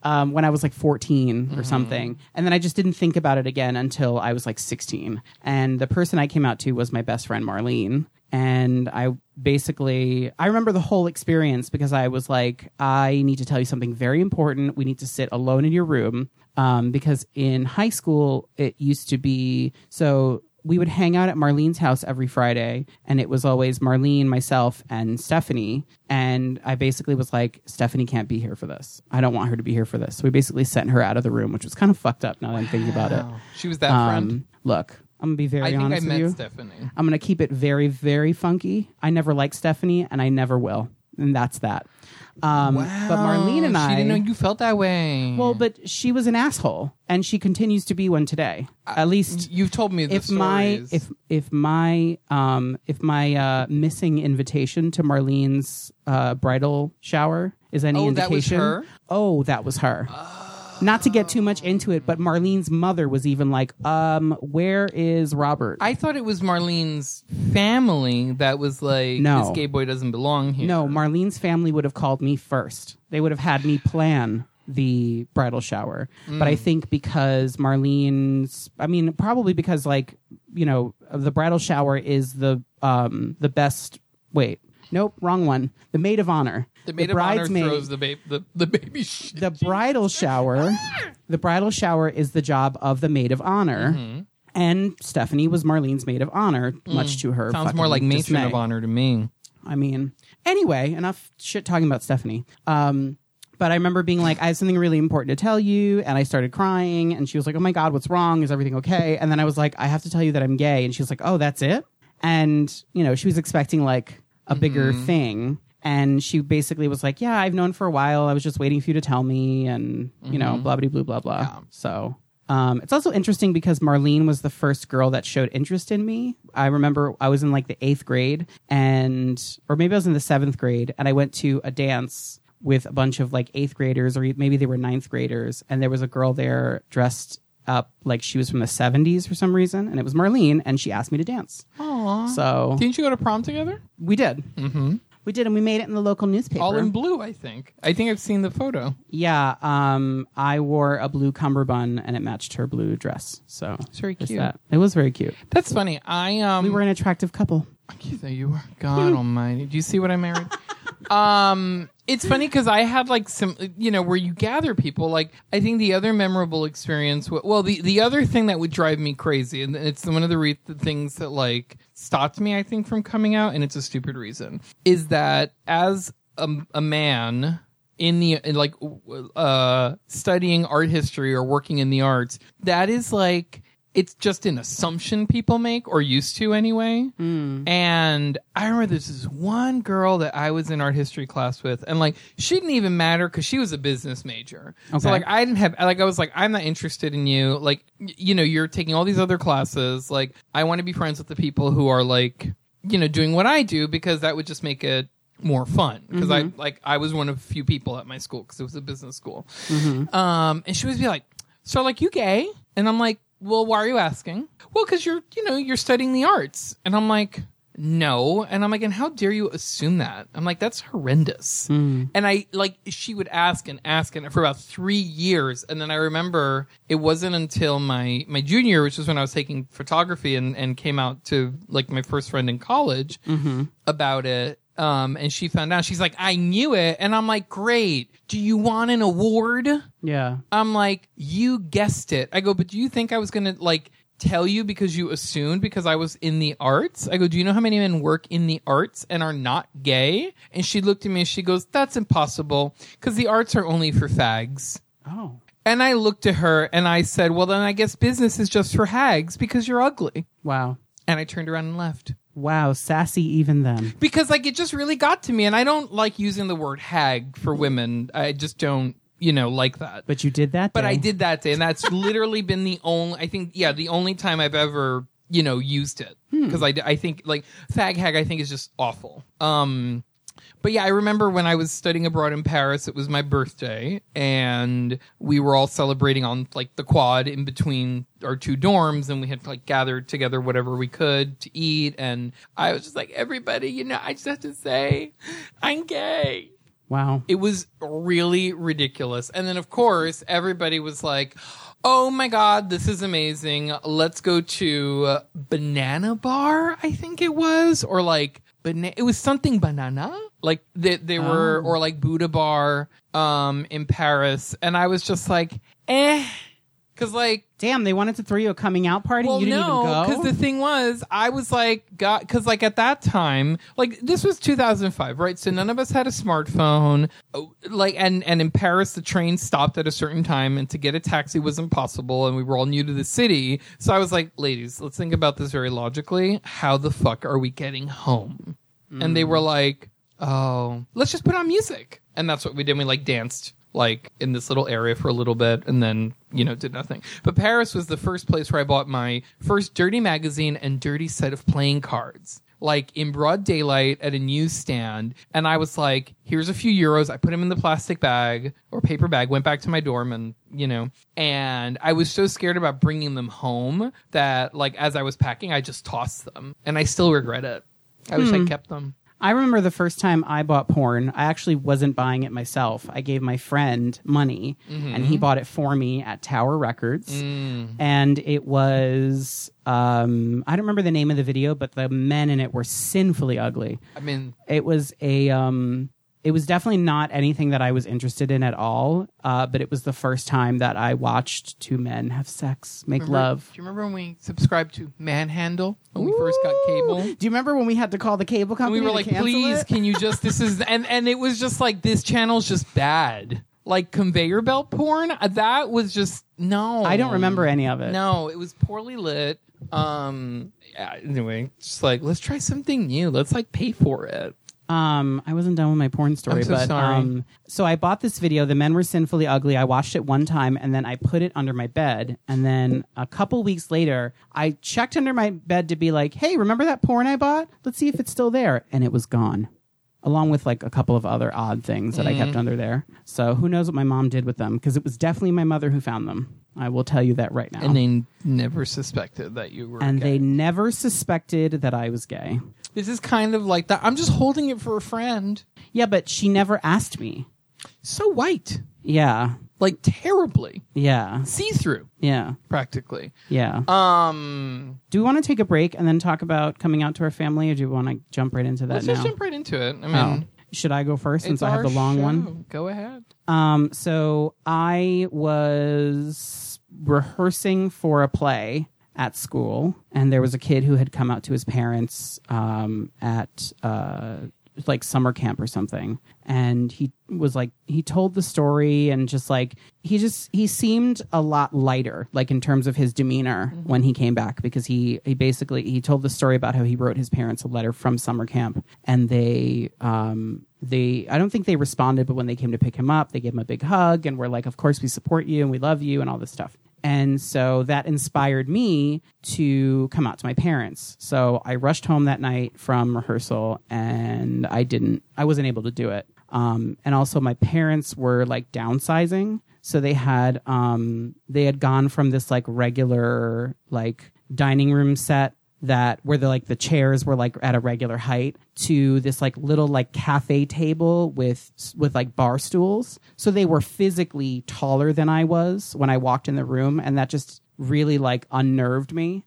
Um, when I was like fourteen or mm-hmm. something. And then I just didn't think about it again until I was like sixteen. And the person I came out to was my best friend, Marlene. And I basically, I remember the whole experience because I was like, I need to tell you something very important. We need to sit alone in your room. Um, because in high school, it used to be, so we would hang out at Marlene's house every Friday. And it was always Marlene, myself, and Stephanie. And I basically was like, Stephanie can't be here for this. I don't want her to be here for this. So we basically sent her out of the room, which was kind of fucked up now that I'm thinking about it. She was that um, friend. Look, I'm going to be very honest with you. I think I met Stephanie. I'm going to keep it very, very funky. I never liked Stephanie, and I never will. And that's that. Um, wow. But Marlene and I... She didn't know you felt that way. Well, but she was an asshole, and she continues to be one today. At least... You've told me the if stories. My, if, if my, um, if my uh, missing invitation to Marlene's uh, bridal shower is any oh, indication... Oh, that was her? Oh, that was her. Oh. Not to get too much into it, but Marlene's mother was even like, um, where is Robert? I thought it was Marlene's family that was like, no. This gay boy doesn't belong here. No, Marlene's family would have called me first. They would have had me plan the bridal shower. Mm. But I think because Marlene's, I mean, probably because, like, you know, the bridal shower is the um, the best, wait, nope, wrong one. The maid of honor. The maid the of honor throws the, ba- the, the baby shit. The bridal shower. The bridal shower is the job of the maid of honor. Mm-hmm. And Stephanie was Marlene's maid of honor, mm. much to her. Sounds more like dismay. Matron of honor to me. I mean, anyway, enough shit talking about Stephanie. Um, but I remember being like, I have something really important to tell you. And I started crying. And she was like, oh, my God, what's wrong? Is everything okay? And then I was like, I have to tell you that I'm gay. And she was like, oh, that's it? And, you know, she was expecting like a bigger mm-hmm. thing. And she basically was like, yeah, I've known for a while. I was just waiting for you to tell me and, you mm-hmm. know, blah, blah, blah, blah, blah. Yeah. So um, it's also interesting because Marlene was the first girl that showed interest in me. I remember I was in like the eighth grade and or maybe I was in the seventh grade and I went to a dance with a bunch of like eighth graders or maybe they were ninth graders. And there was a girl there dressed up like she was from the seventies for some reason, and it was Marlene, and she asked me to dance. Aww. So didn't you go to prom together? We did. Mm-hmm. We did, and we made it in the local newspaper. All in blue, I think. I think I've seen the photo. Yeah, um, I wore a blue cummerbund, and it matched her blue dress. So it's very cute. That. It was very cute. That's funny. I um, we were an attractive couple. You were. God Almighty. Do you see what I married? um, it's funny because I had like some, you know, where you gather people. Like I think the other memorable experience. W- well, the the other thing that would drive me crazy, and it's one of the, re- the things that like. stopped me, I think, from coming out, and it's a stupid reason, is that as a, a man in the in like uh studying art history or working in the arts, that is like it's just an assumption people make, or used to anyway. Mm. And I remember there's this one girl that I was in art history class with, and like she didn't even matter because she was a business major. Okay. So like I didn't have like I was like I'm not interested in you. Like you know you're taking all these other classes. Like I want to be friends with the people who are like you know doing what I do because that would just make it more fun because mm-hmm. I like I was one of a few people at my school because it was a business school. Mm-hmm. Um, and she would be like, so like you gay? And I'm like. Well, why are you asking? Well, because you're, you know, you're studying the arts. And I'm like, no. And I'm like, and how dare you assume that? I'm like, that's horrendous. Mm. And I, like, she would ask and ask and for about three years. And then I remember it wasn't until my, my junior year, which was when I was taking photography and, and came out to, like, my first friend in college mm-hmm. about it. Um, and she found out. She's like, I knew it. And I'm like, great. Do you want an award? Yeah. I'm like, you guessed it. I go, but do you think I was going to, like, tell you because you assumed because I was in the arts? I go, do you know how many men work in the arts and are not gay? And she looked at me and she goes, that's impossible because the arts are only for fags. Oh. And I looked at her and I said, well, then I guess business is just for hags because you're ugly. Wow. And I turned around and left. Wow, sassy even then. Because, like, it just really got to me, and I don't like using the word hag for women. I just don't, you know, like that. But you did that day. But I did that day, and that's literally been the only, I think, yeah, the only time I've ever, you know, used it. Because hmm. I, I think, like, fag, hag, I think is just awful. Um... But yeah, I remember when I was studying abroad in Paris, it was my birthday, and we were all celebrating on, like, the quad in between our two dorms, and we had, like, gathered together whatever we could to eat, and I was just like, everybody, you know, I just have to say, I'm gay. Wow. It was really ridiculous. And then, of course, everybody was like... Oh my God, this is amazing. Let's go to uh, Banana Bar, I think it was, or like, bana- it was something banana, like they, they oh. were, or like Buddha Bar um, in Paris. And I was just like, eh, Because, like... Damn, they wanted to throw you a coming out party? Well, you didn't no, even go? Because the thing was, I was like... Because, like, at that time... Like, this was two thousand five, right? So none of us had a smartphone. Like, and, and in Paris, the train stopped at a certain time, and to get a taxi was impossible, and we were all new to the city. So I was like, ladies, let's think about this very logically. How the fuck are we getting home? Mm. And they were like, oh, let's just put on music. And that's what we did. We, like, danced... like in this little area for a little bit, and then, you know, did nothing. But Paris was the first place where I bought my first dirty magazine and dirty set of playing cards, like in broad daylight at a newsstand. And I was like, here's a few euros. I put them in the plastic bag or paper bag, went back to my dorm, and, you know, and I was so scared about bringing them home that, like, as I was packing, I just tossed them, and I still regret it. I hmm. wish I kept them. I remember the first time I bought porn, I actually wasn't buying it myself. I gave my friend money, mm-hmm. and he bought it for me at Tower Records. Mm. And it was, um, I don't remember the name of the video, but the men in it were sinfully ugly. I mean... It was a... Um, It was definitely not anything that I was interested in at all, uh, but it was the first time that I watched two men have sex, make remember, love. Do you remember when we subscribed to Manhandle when Ooh. we first got cable? Do you remember when we had to call the cable company? And we were like, please, it? can you just, this is, and, and it was just like, this channel's just bad. Like conveyor belt porn, that was just, no. I don't remember any of it. No, it was poorly lit. Um, yeah, anyway, just like, let's try something new. Let's like pay for it. Um, I wasn't done with my porn story, so but sorry. um, so I bought this video. The men were sinfully ugly. I watched it one time, and then I put it under my bed. And then a couple weeks later, I checked under my bed to be like, "Hey, remember that porn I bought? Let's see if it's still there." And it was gone, along with like a couple of other odd things that mm. I kept under there. So who knows what my mom did with them? Because it was definitely my mother who found them. I will tell you that right now. And they n- never suspected that you were. And gay. They never suspected that I was gay. This is kind of like that. I'm just holding it for a friend. Yeah, but she never asked me. So white. Yeah. Like terribly. Yeah. See-through. Yeah. Practically. Yeah. Um. Do we want to take a break and then talk about coming out to our family, or do we want to jump right into that let's now? Let's just jump right into it. I mean, oh. Should I go first since I have the long show. one? Go ahead. Um. So I was rehearsing for a play at school, and there was a kid who had come out to his parents um, at uh, like summer camp or something, and he was like, he told the story, and just like he just he seemed a lot lighter, like in terms of his demeanor mm-hmm. when he came back, because he he basically he told the story about how he wrote his parents a letter from summer camp, and they um they I don't think they responded, but when they came to pick him up, they gave him a big hug and were like, of course we support you and we love you and all this stuff. And so that inspired me to come out to my parents. So I rushed home that night from rehearsal, and I didn't, I wasn't able to do it. Um, and also my parents were like downsizing. So they had, um, they had gone from this like regular, like dining room set that where the like the chairs were like at a regular height to this like little like cafe table with with like bar stools. So they were physically taller than I was when I walked in the room, and that just really like unnerved me.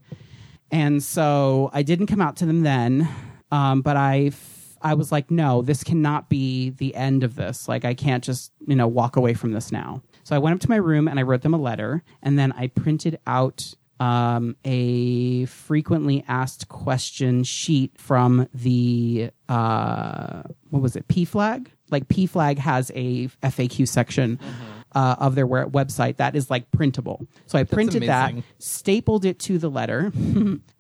And so I didn't come out to them then, um, but I f- I was like, no, this cannot be the end of this. Like I can't just, you know, walk away from this now. So I went up to my room and I wrote them a letter, and then I printed out Um, a frequently asked question sheet from the, uh, what was it, P FLAG? Like P FLAG has a F A Q section mm-hmm. uh, of their website that is like printable. So I That's printed amazing. that, stapled it to the letter,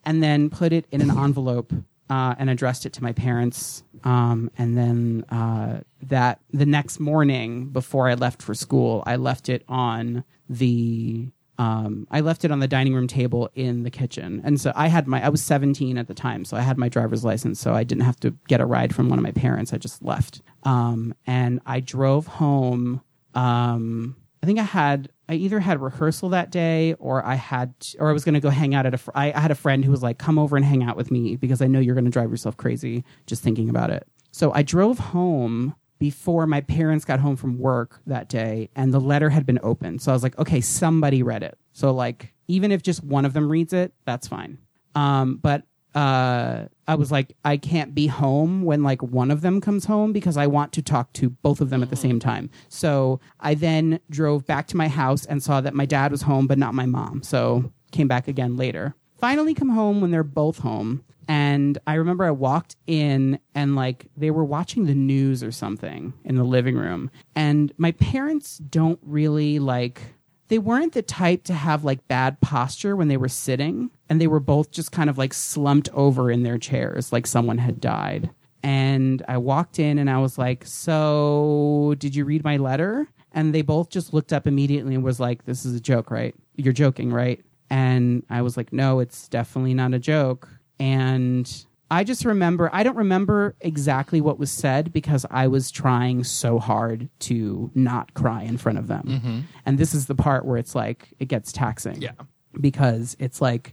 and then put it in an envelope uh, and addressed it to my parents. Um, and then uh, that the next morning before I left for school, I left it on the... Um, I left it on the dining room table in the kitchen. And so I had my, I was seventeen at the time, so I had my driver's license, so I didn't have to get a ride from one of my parents. I just left. Um, and I drove home. Um, I think I had, I either had rehearsal that day or I had, or I was going to go hang out at a, fr- I, I had a friend who was like, come over and hang out with me because I know you're going to drive yourself crazy just thinking about it. So I drove home before my parents got home from work that day, and the letter had been opened. So I was like, okay, somebody read it. So like, even if just one of them reads it, that's fine. Um, but uh, I was like, I can't be home when like one of them comes home because I want to talk to both of them mm-hmm. at the same time. So I then drove back to my house and saw that my dad was home, but not my mom. So came back again later. Finally come home when they're both home. And I remember I walked in and like they were watching the news or something in the living room. And my parents don't really like, they weren't the type to have like bad posture when they were sitting. And they were both just kind of like slumped over in their chairs like someone had died. And I walked in and I was like, so did you read my letter? And they both just looked up immediately and was like, this is a joke, right? You're joking, right? And I was like, no, it's definitely not a joke. And I just remember, I don't remember exactly what was said because I was trying so hard to not cry in front of them. Mm-hmm. And this is the part where it's like, it gets taxing. Yeah. Because it's like,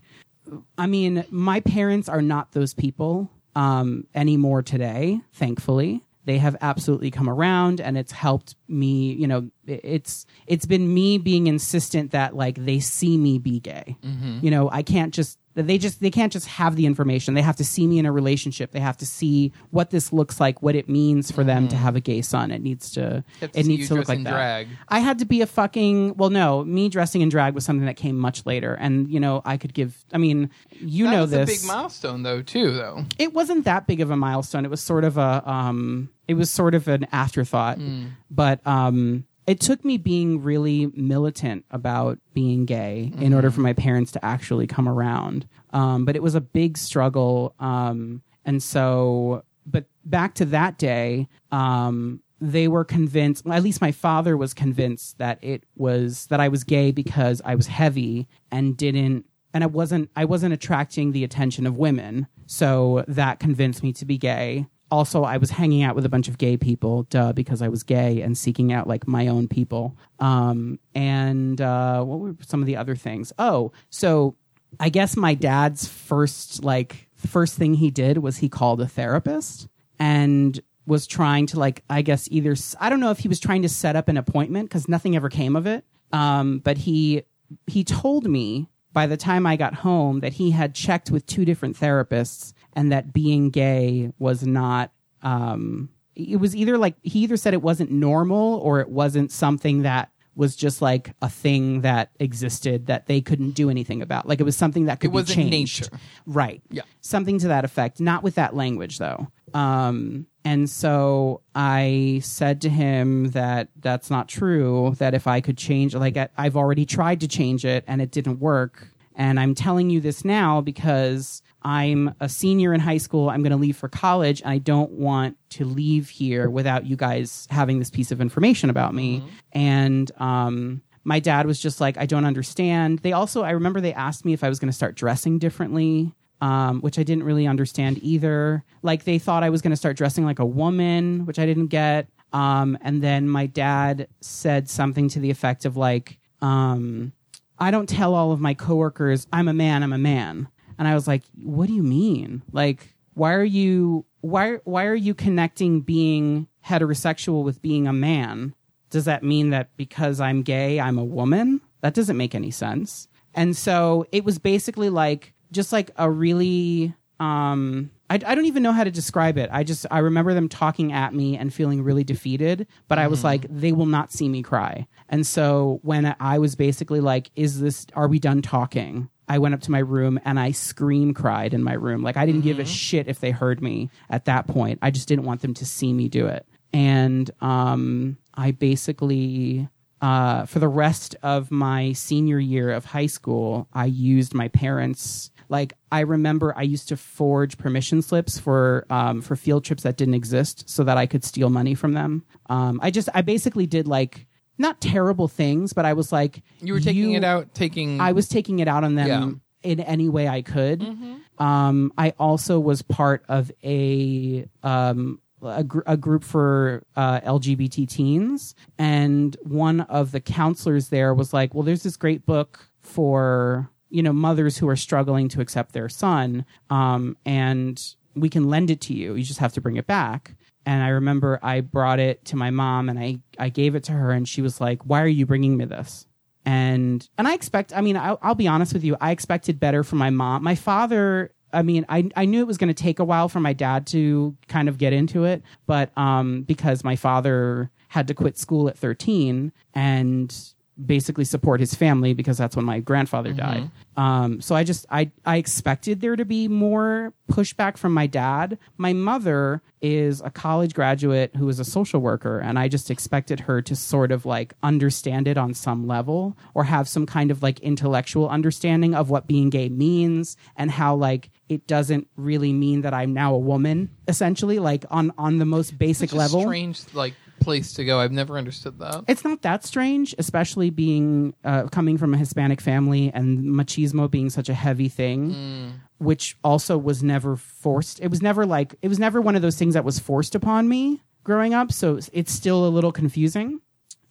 I mean, my parents are not those people um, anymore today, thankfully. They have absolutely come around and it's helped me, you know, it's it's been me being insistent that like they see me be gay. Mm-hmm. You know, I can't just they just they can't just have the information. They have to see me in a relationship. They have to see what this looks like, what it means for mm-hmm. them to have a gay son. It needs to it to needs to look like that. Drag. I had to be a fucking well, no, me dressing in drag was something that came much later. And, you know, I could give I mean, you that know was this. It was a big milestone though, too, though. It wasn't that big of a milestone. It was sort of a um it was sort of an afterthought. Mm. But um it took me being really militant about being gay mm-hmm. in order for my parents to actually come around. Um, but it was a big struggle. Um, and so, but back to that day, um, they were convinced, well, at least my father was convinced that it was, that I was gay because I was heavy and didn't, and I wasn't, I wasn't attracting the attention of women. So that convinced me to be gay. Also, I was hanging out with a bunch of gay people, duh, because I was gay and seeking out, like, my own people. Um, and uh, what were some of the other things? Oh, so I guess my dad's first, like, first thing he did was he called a therapist and was trying to, like, I guess either... I don't know if he was trying to set up an appointment because nothing ever came of it. Um, but he he told me by the time I got home that he had checked with two different therapists and that being gay was not, um, it was either like, he either said it wasn't normal or it wasn't something that was just like a thing that existed that they couldn't do anything about. Like it was something that could it be wasn't changed. Nature. Right. Yeah. Something to that effect. Not with that language though. Um, and so I said to him that that's not true, that if I could change, like I, I've already tried to change it and it didn't work. And I'm telling you this now because I'm a senior in high school. I'm going to leave for college. And I don't want to leave here without you guys having this piece of information about me. Mm-hmm. And um, my dad was just like, I don't understand. They also, I remember they asked me if I was going to start dressing differently, um, which I didn't really understand either. Like they thought I was going to start dressing like a woman, which I didn't get. Um, and then my dad said something to the effect of like, um, I don't tell all of my coworkers, I'm a man, I'm a man. And I was like, what do you mean? Like, why are you why why are you connecting being heterosexual with being a man? Does that mean that because I'm gay, I'm a woman? That doesn't make any sense. And so it was basically like just like a really um, I, I don't even know how to describe it. I just I remember them talking at me and feeling really defeated. But mm-hmm. I was like, they will not see me cry. And so when I was basically like, is this are we done talking? I went up to my room and I scream cried in my room. Like I didn't mm-hmm. give a shit if they heard me at that point. I just didn't want them to see me do it. And um, I basically, uh, for the rest of my senior year of high school, I used my parents. Like I remember I used to forge permission slips for um, for field trips that didn't exist so that I could steal money from them. Um, I just, I basically did like, not terrible things, but I was like... You were taking you, it out, taking... I was taking it out on them yeah. in any way I could. Mm-hmm. Um, I also was part of a um, a, gr- a group for uh, L G B T teens, and one of the counselors there was like, well, there's this great book for, you know, mothers who are struggling to accept their son, um, and we can lend it to you. You just have to bring it back. And I remember I brought it to my mom and I, I gave it to her and she was like, why are you bringing me this? And and I expect, I mean, I'll, I'll be honest with you. I expected better from my mom. My father I mean, I I knew it was going to take a while for my dad to kind of get into it, but um, because my father had to quit school at thirteen and basically support his family because that's when my grandfather mm-hmm. died. Um, so I just, I, I expected there to be more pushback from my dad. My mother is a college graduate who is a social worker, and I just expected her to sort of like understand it on some level or have some kind of like intellectual understanding of what being gay means and how like it doesn't really mean that I'm now a woman, essentially, like on, on the most basic level. Which is strange, like, place to go. I've never understood that. It's not that strange, especially being uh, coming from a Hispanic family and machismo being such a heavy thing, mm. which also was never forced. It was never like it was never one of those things that was forced upon me growing up. So it's still a little confusing.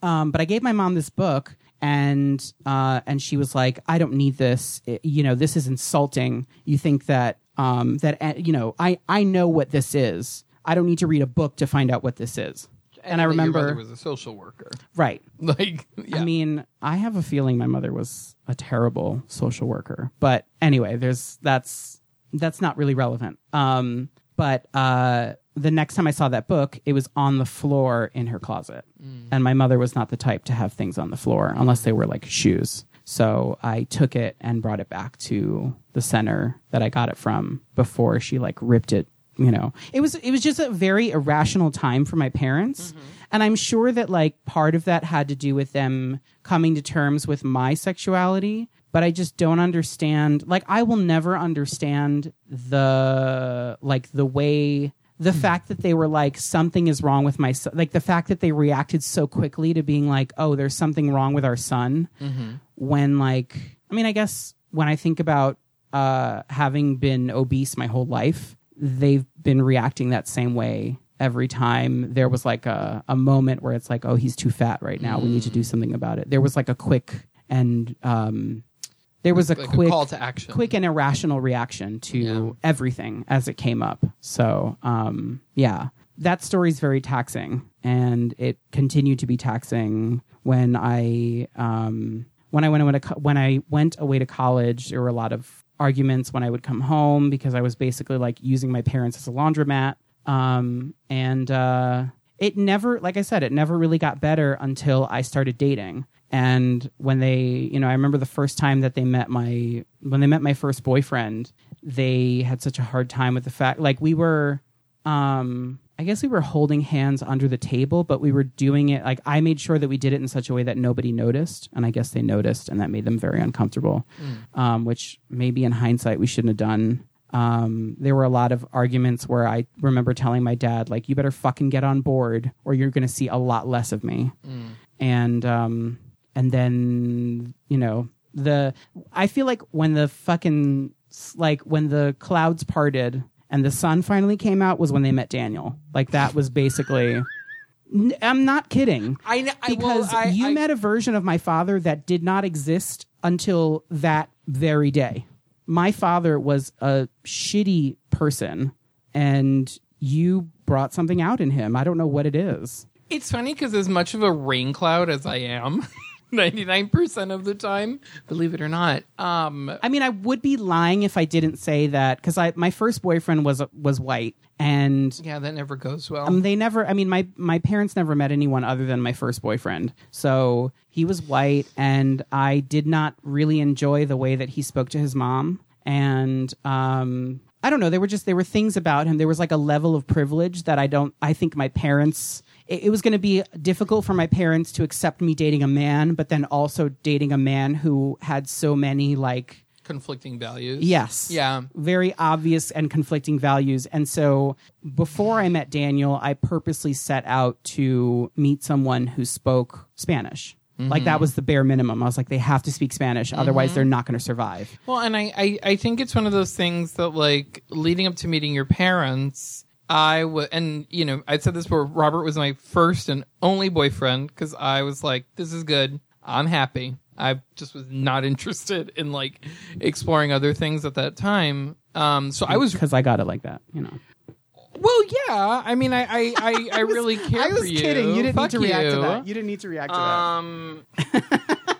Um, but I gave my mom this book, and uh, and she was like, "I don't need this. It, you know, this is insulting. You think that um, that uh, you know, I I know what this is. I don't need to read a book to find out what this is." And, and I remember your mother was a social worker, right? Like, yeah. I mean, I have a feeling my mother was a terrible social worker, but anyway, there's that's that's not really relevant. Um, but uh, the next time I saw that book, it was on the floor in her closet, mm. and my mother was not the type to have things on the floor unless they were like shoes. So I took it and brought it back to the center that I got it from before she like ripped it. You know, it was it was just a very irrational time for my parents. Mm-hmm. And I'm sure that like part of that had to do with them coming to terms with my sexuality. But I just don't understand. Like, I will never understand the like the way the mm-hmm. fact that they were like, something is wrong with my son. Like the fact that they reacted so quickly to being like, oh, there's something wrong with our son. Mm-hmm. When like I mean, I guess when I think about uh, having been obese my whole life, they've been reacting that same way every time there was like a, a moment where it's like, oh, he's too fat right now. Mm. We need to do something about it. There was like a quick and um, there was a like quick a call to action, quick and irrational reaction to yeah. everything as it came up. So, um, yeah, that story's very taxing, and it continued to be taxing when I um, when I went away to co- when I went away to college. There were a lot of arguments when I would come home because I was basically like using my parents as a laundromat. Um, and uh, it never, like I said, it never really got better until I started dating. And when they, you know, I remember the first time that they met my, when they met my first boyfriend, they had such a hard time with the fact, like we were, um, I guess we were holding hands under the table, but we were doing it, like I made sure that we did it in such a way that nobody noticed. And I guess they noticed, and that made them very uncomfortable, mm. um, which maybe in hindsight we shouldn't have done. Um, there were a lot of arguments where I remember telling my dad, like, you better fucking get on board or you're going to see a lot less of me. Mm. And, um, and then, you know, the, I feel like when the fucking, like when the clouds parted and the sun finally came out was when they met Daniel. Like that was basically, n- I'm not kidding. I know. Because well, I, you I, met a version of my father that did not exist until that very day. My father was a shitty person, and you brought something out in him. I don't know what it is. It's funny because as much of a rain cloud as I am, ninety-nine percent of the time, believe it or not. Um, I mean, I would be lying if I didn't say that, because I my first boyfriend was was white. And yeah, that never goes well. Um, they never. I mean, my, my parents never met anyone other than my first boyfriend. So he was white, and I did not really enjoy the way that he spoke to his mom. And um, I don't know. They were just there were things about him. There was like a level of privilege that I don't. I think my parents. It, it was going to be difficult for my parents to accept me dating a man, but then also dating a man who had so many like. Conflicting values. Yes. Yeah. Very obvious and conflicting values. And so before I met Daniel, I purposely set out to meet someone who spoke Spanish. Mm-hmm. Like that was the bare minimum. I was like, they have to speak Spanish. Mm-hmm. Otherwise, they're not going to survive. Well, and I, I, I think it's one of those things that like leading up to meeting your parents, I w- and, you know, I said this before, Robert was my first and only boyfriend because I was like, this is good. I'm happy. I just was not interested in like exploring other things at that time. Um, so I was because I got it like that, you know. Well, yeah. I mean, I I, I, I was, really care. I was for you. kidding. You didn't Fuck need to you. react to that. You didn't need to react to um, that.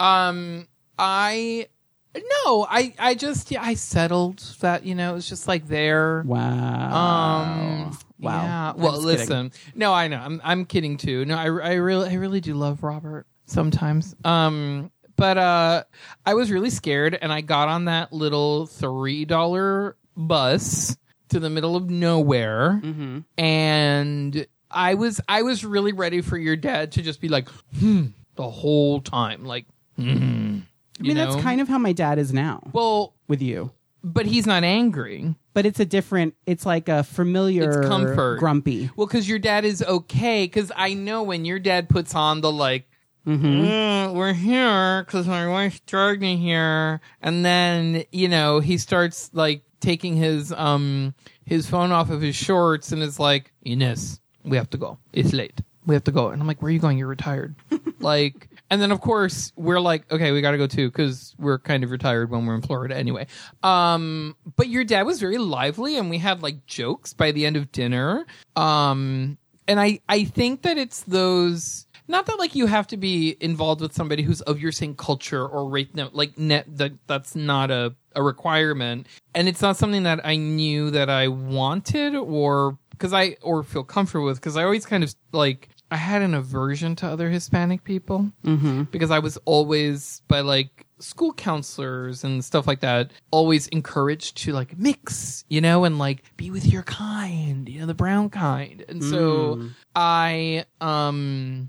um, I No, I, I just, yeah, I settled that, you know, it was just like there. Wow. Um, wow. Yeah. Well, listen. Kidding. No, I know. I'm I'm kidding too. No, I, I really I really do love Robert sometimes. Um, but uh, I was really scared, and I got on that little three dollar bus to the middle of nowhere, mm-hmm. and I was I was really ready for your dad to just be like, hmm, the whole time, like, hmm. I mean, you know? That's kind of how my dad is now. Well, with you. But he's not angry. But it's a different, it's like a familiar, it's comfort. Grumpy. Well, because your dad is okay. Because I know when your dad puts on the like, mm-hmm. mm, we're here because my wife's dragged me here. And then, you know, he starts like taking his, um, his phone off of his shorts and is like, Ines, we have to go. It's late. We have to go. And I'm like, where are you going? You're retired. Like... And then, of course, we're like, okay, we got to go, too, because we're kind of retired when we're in Florida anyway. Um, but your dad was very lively, and we had, like, jokes by the end of dinner. Um, and I, I think that it's those... Not that, like, you have to be involved with somebody who's of your same culture or race. Like, net, that that's not a, a requirement. And it's not something that I knew that I wanted or, 'cause I, or feel comfortable with, because I always kind of, like... I had an aversion to other Hispanic people mm-hmm. because I was always by like school counselors and stuff like that, always encouraged to like mix, you know, and like be with your kind, you know, the brown kind. And mm. so I, um,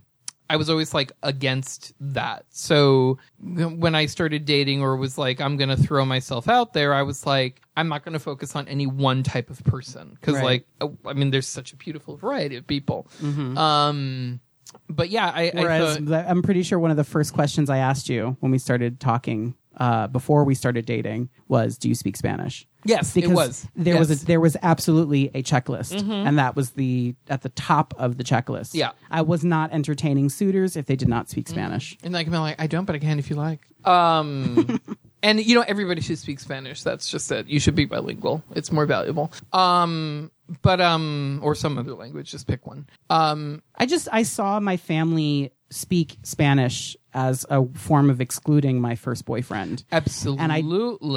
I was always like against that. So when I started dating or was like, I'm going to throw myself out there, I was like, I'm not going to focus on any one type of person. 'Cause right. like, I mean, there's such a beautiful variety of people. Mm-hmm. Um, but yeah, I, Whereas, I thought, I'm pretty sure one of the first questions I asked you when we started talking uh, before we started dating was, do you speak Spanish? Yes, because it was. There yes. was a, there was absolutely a checklist, mm-hmm. and that was the at the top of the checklist. Yeah, I was not entertaining suitors if they did not speak Spanish. Mm-hmm. And like, I'm like, I don't, but I can if you like. Um, and you know, everybody should speak Spanish. That's just it. You should be bilingual. It's more valuable. Um, but um, or some other language. Just pick one. Um, I just I saw my family speak Spanish as a form of excluding my first boyfriend. Absolutely. And I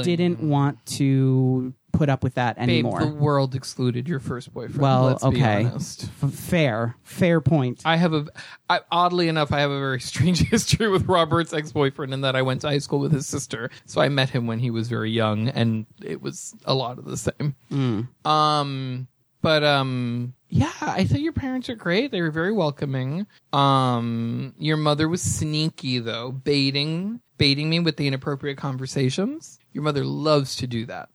didn't want to put up with that anymore. Babe, the world excluded your first boyfriend. Well, let's okay. be honest. F- fair. Fair point. I have a... I, oddly enough, I have a very strange history with Robert's ex-boyfriend in that I went to high school with his sister. So I met him when he was very young, and it was a lot of the same. Mm. Um, but... um. Yeah, I thought your parents are great. They were very welcoming. Um, your mother was sneaky, though, baiting baiting me with the inappropriate conversations. Your mother loves to do that.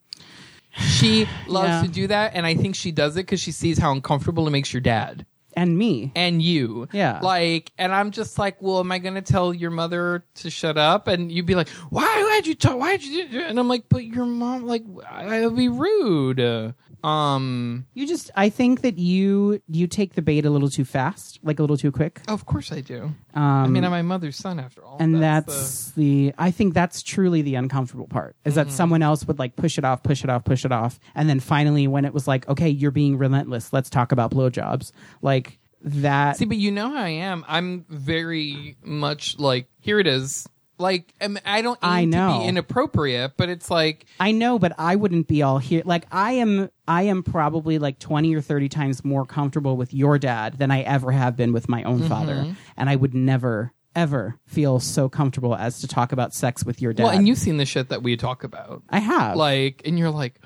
She loves yeah. to do that, and I think she does it because she sees how uncomfortable it makes your dad. And me. And you. Yeah. Like, and I'm just like, well, am I going to tell your mother to shut up? And you'd be like, why? Why'd you talk? Why'd you do? And I'm like, but your mom, like, I would be rude. Um, you just, I think that you, you take the bait a little too fast, like a little too quick. Of course I do. Um, I mean, I'm my mother's son after all. And that's, that's the... the, I think that's truly the uncomfortable part is mm-hmm. that someone else would like push it off, push it off, push it off. And then finally when it was like, okay, you're being relentless. Let's talk about blowjobs. Like, that see, but you know how I am. I'm very much like, here it is. Like, I don't. Aim I know to be inappropriate, but it's like I know, but I wouldn't be all here. Like I am. I am probably like twenty or thirty times more comfortable with your dad than I ever have been with my own mm-hmm. father, and I would never. ever feel so comfortable as to talk about sex with your dad. Well, and you've seen the shit that we talk about. I have. Like, and you're like.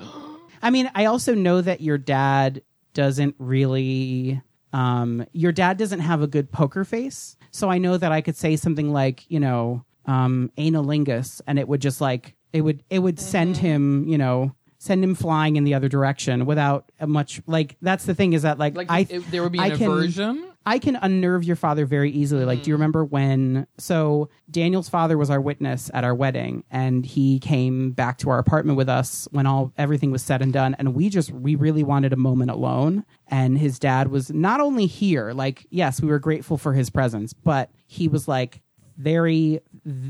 I mean, I also know that your dad doesn't really. Um, your dad doesn't have a good poker face. So I know that I could say something like, you know, um, analingus, and it would just like, it would, it would mm-hmm. send him, you know, send him flying in the other direction without a much, like, that's the thing is that like, like I, it, there would be an I aversion. Can, I can unnerve your father very easily. Like, mm-hmm. do you remember when, so Daniel's father was our witness at our wedding, and he came back to our apartment with us when all, everything was said and done. And we just, we really wanted a moment alone. And his dad was not only here, like, yes, we were grateful for his presence, but he was like very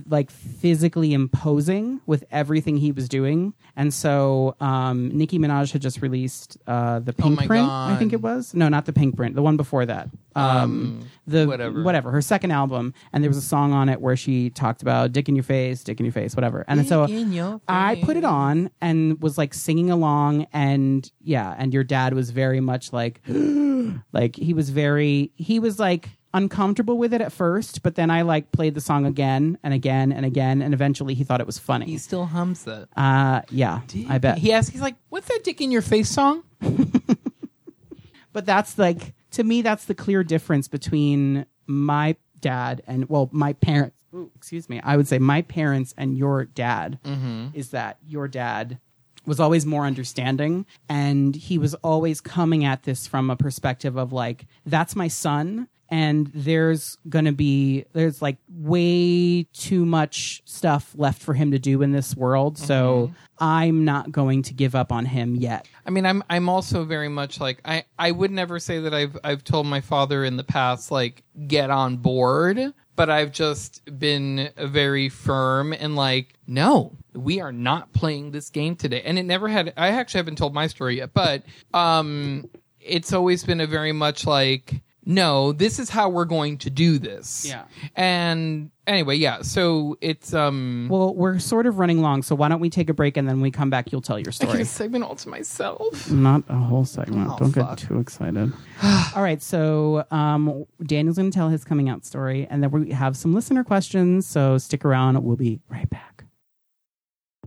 like physically imposing with everything he was doing. And so um, Nicki Minaj had just released uh, the Pink oh Print, God. I think it was. No, not the Pink Print. The one before that. Um, um, the whatever. whatever. Her second album. And there was a song on it where she talked about dick in your face, dick in your face, whatever. And dick so I put it on and was like singing along. And yeah, and your dad was very much like, like he was very, he was like, uncomfortable with it at first, but then I like played the song again and again and again, and eventually he thought it was funny. He still hums it. Uh, yeah, dick. I bet. He asked, he's like, what's that dick in your face song? But that's like, to me, that's the clear difference between my dad and, well, my parents, ooh, excuse me, I would say my parents and your dad, mm-hmm. is that your dad was always more understanding, and he was always coming at this from a perspective of like, that's my son. And there's going to be, there's like way too much stuff left for him to do in this world. Mm-hmm. So I'm not going to give up on him yet. I mean, I'm I'm also very much like, I, I would never say that I've I've told my father in the past, like, get on board. But I've just been very firm and like, no, we are not playing this game today. And it never had, I actually haven't told my story yet, but um, it's always been a very much like, no, this is how we're going to do this. Yeah. And anyway, yeah, so it's... um. Well, we're sort of running long, so why don't we take a break, and then when we come back, you'll tell your story. I get a segment all to myself. Not a whole segment. Oh, don't fuck. Get too excited. All right, so um, Daniel's going to tell his coming out story, and then we have some listener questions, so stick around. We'll be right back.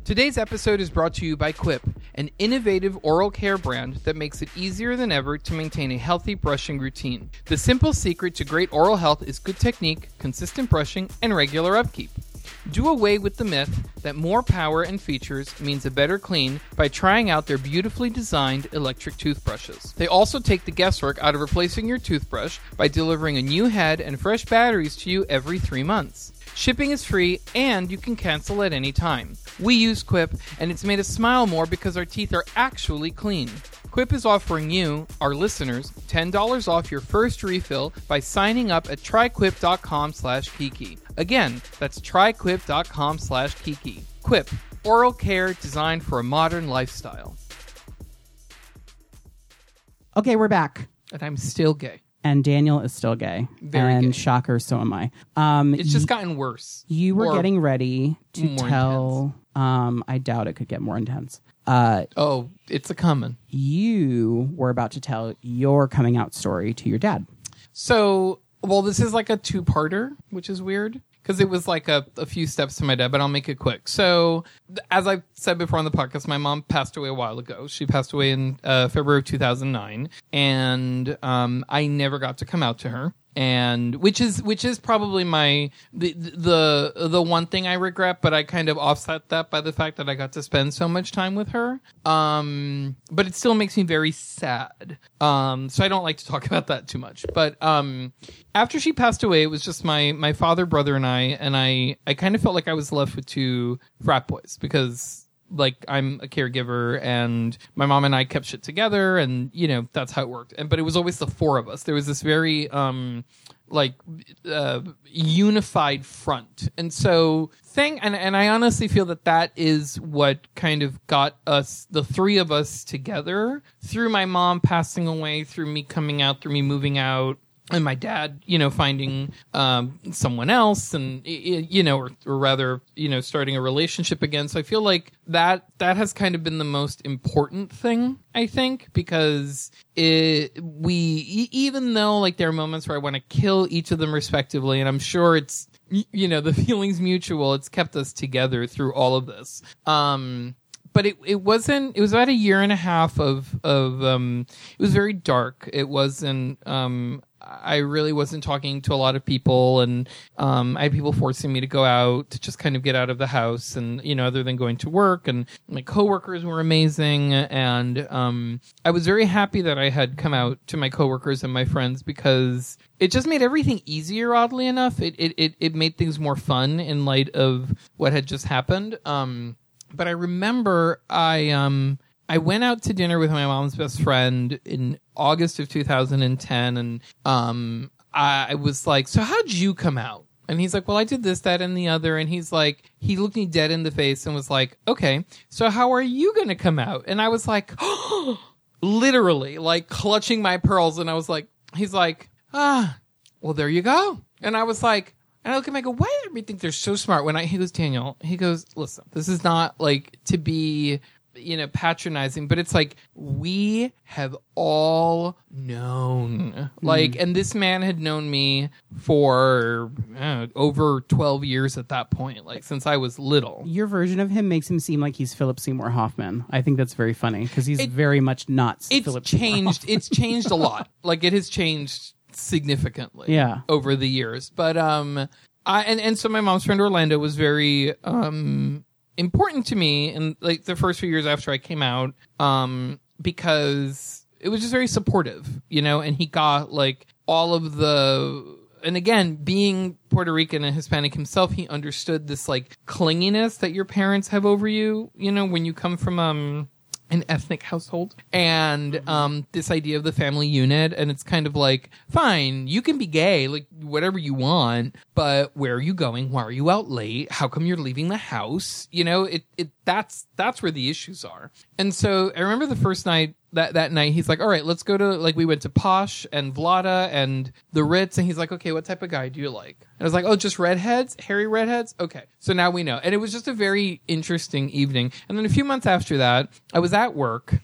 Today's episode is brought to you by Quip, an innovative oral care brand that makes it easier than ever to maintain a healthy brushing routine. The simple secret to great oral health is good technique, consistent brushing, and regular upkeep. Do away with the myth that more power and features means a better clean by trying out their beautifully designed electric toothbrushes. They also take the guesswork out of replacing your toothbrush by delivering a new head and fresh batteries to you every three months. Shipping is free, and you can cancel at any time. We use Quip, and it's made us smile more because our teeth are actually clean. Quip is offering you, our listeners, ten dollars off your first refill by signing up at tryquip.com slash Kiki. Again, that's tryquip.com slash Kiki. Quip, oral care designed for a modern lifestyle. Okay, we're back. And I'm still gay. And Daniel is still gay. Very and gay. Shocker, so am I. Um, it's just y- gotten worse. You were or getting ready to tell... Um, I doubt it could get more intense. Uh, oh, it's a coming. You were about to tell your coming out story to your dad. So, well, this is like a two-parter, which is weird. Because it was like a, a few steps to my dad, but I'll make it quick. So, as I've said before on the podcast, my mom passed away a while ago. She passed away in uh, February of two thousand nine, and um, I never got to come out to her. And which is which is probably my the, the the one thing I regret, but I kind of offset that by the fact that I got to spend so much time with her. Um, but it still makes me very sad. Um, so I don't like to talk about that too much. But um, after she passed away, it was just my my father, brother, and I. And I I kind of felt like I was left with two frat boys because. Like, I'm a caregiver, and my mom and I kept shit together, and, you know, that's how it worked. And but it was always the four of us. There was this very, um, like, uh, unified front. And so, thing, and, and I honestly feel that that is what kind of got us, the three of us together, through my mom passing away, through me coming out, through me moving out. And my dad, you know, finding um, someone else and, you know, or, or rather, you know, starting a relationship again. So I feel like that that has kind of been the most important thing, I think, because it, we even though like there are moments where I want to kill each of them respectively, and I'm sure it's, you know, the feeling's mutual. It's kept us together through all of this. Um But it, it wasn't, it was about a year and a half of, of um, it was very dark. It wasn't, um, I really wasn't talking to a lot of people, and um, I had people forcing me to go out to just kind of get out of the house and, you know, other than going to work, and my coworkers were amazing. And um, I was very happy that I had come out to my coworkers and my friends because it just made everything easier, oddly enough. It, it, it, it made things more fun in light of what had just happened. Um, But I remember I um I went out to dinner with my mom's best friend in August of two thousand ten, and um I was like, so how'd you come out? And he's like, well, I did this, that, and the other. And he's like, he looked me dead in the face and was like, okay, so how are you going to come out? And I was like, oh, literally, like clutching my pearls. And I was like, he's like, ah, well, there you go. And I was like, and I look at him, I go, why do everybody think they're so smart? When I, he goes, Daniel, he goes, listen, this is not like to be, you know, patronizing, but it's like, we have all known. Mm. Like, and this man had known me for uh, over twelve years at that point, like since I was little. Your version of him makes him seem like he's Philip Seymour Hoffman. I think that's very funny because he's it, very much not it's Philip changed, Seymour It's changed a lot. Like, it has changed significantly yeah. over the years. But, um, I, and, and so my mom's friend Orlando was very, um, important to me in like the first few years after I came out, um, because it was just very supportive, you know, and he got like all of the, and again, being Puerto Rican and Hispanic himself, he understood this like clinginess that your parents have over you, you know, when you come from, um, an ethnic household, and um, this idea of the family unit, and it's kind of like, fine, you can be gay, like whatever you want, but where are you going? Why are you out late? How come you're leaving the house? You know, it it that's that's where the issues are. And so I remember the first night that that night he's like, all right, let's go to like we went to Posh and Vlada and the Ritz, and he's like, okay, what type of guy do you like? And I was like, oh, just redheads, hairy redheads. Okay, so now we know. And it was just a very interesting evening. And then a few months after that, I was at work,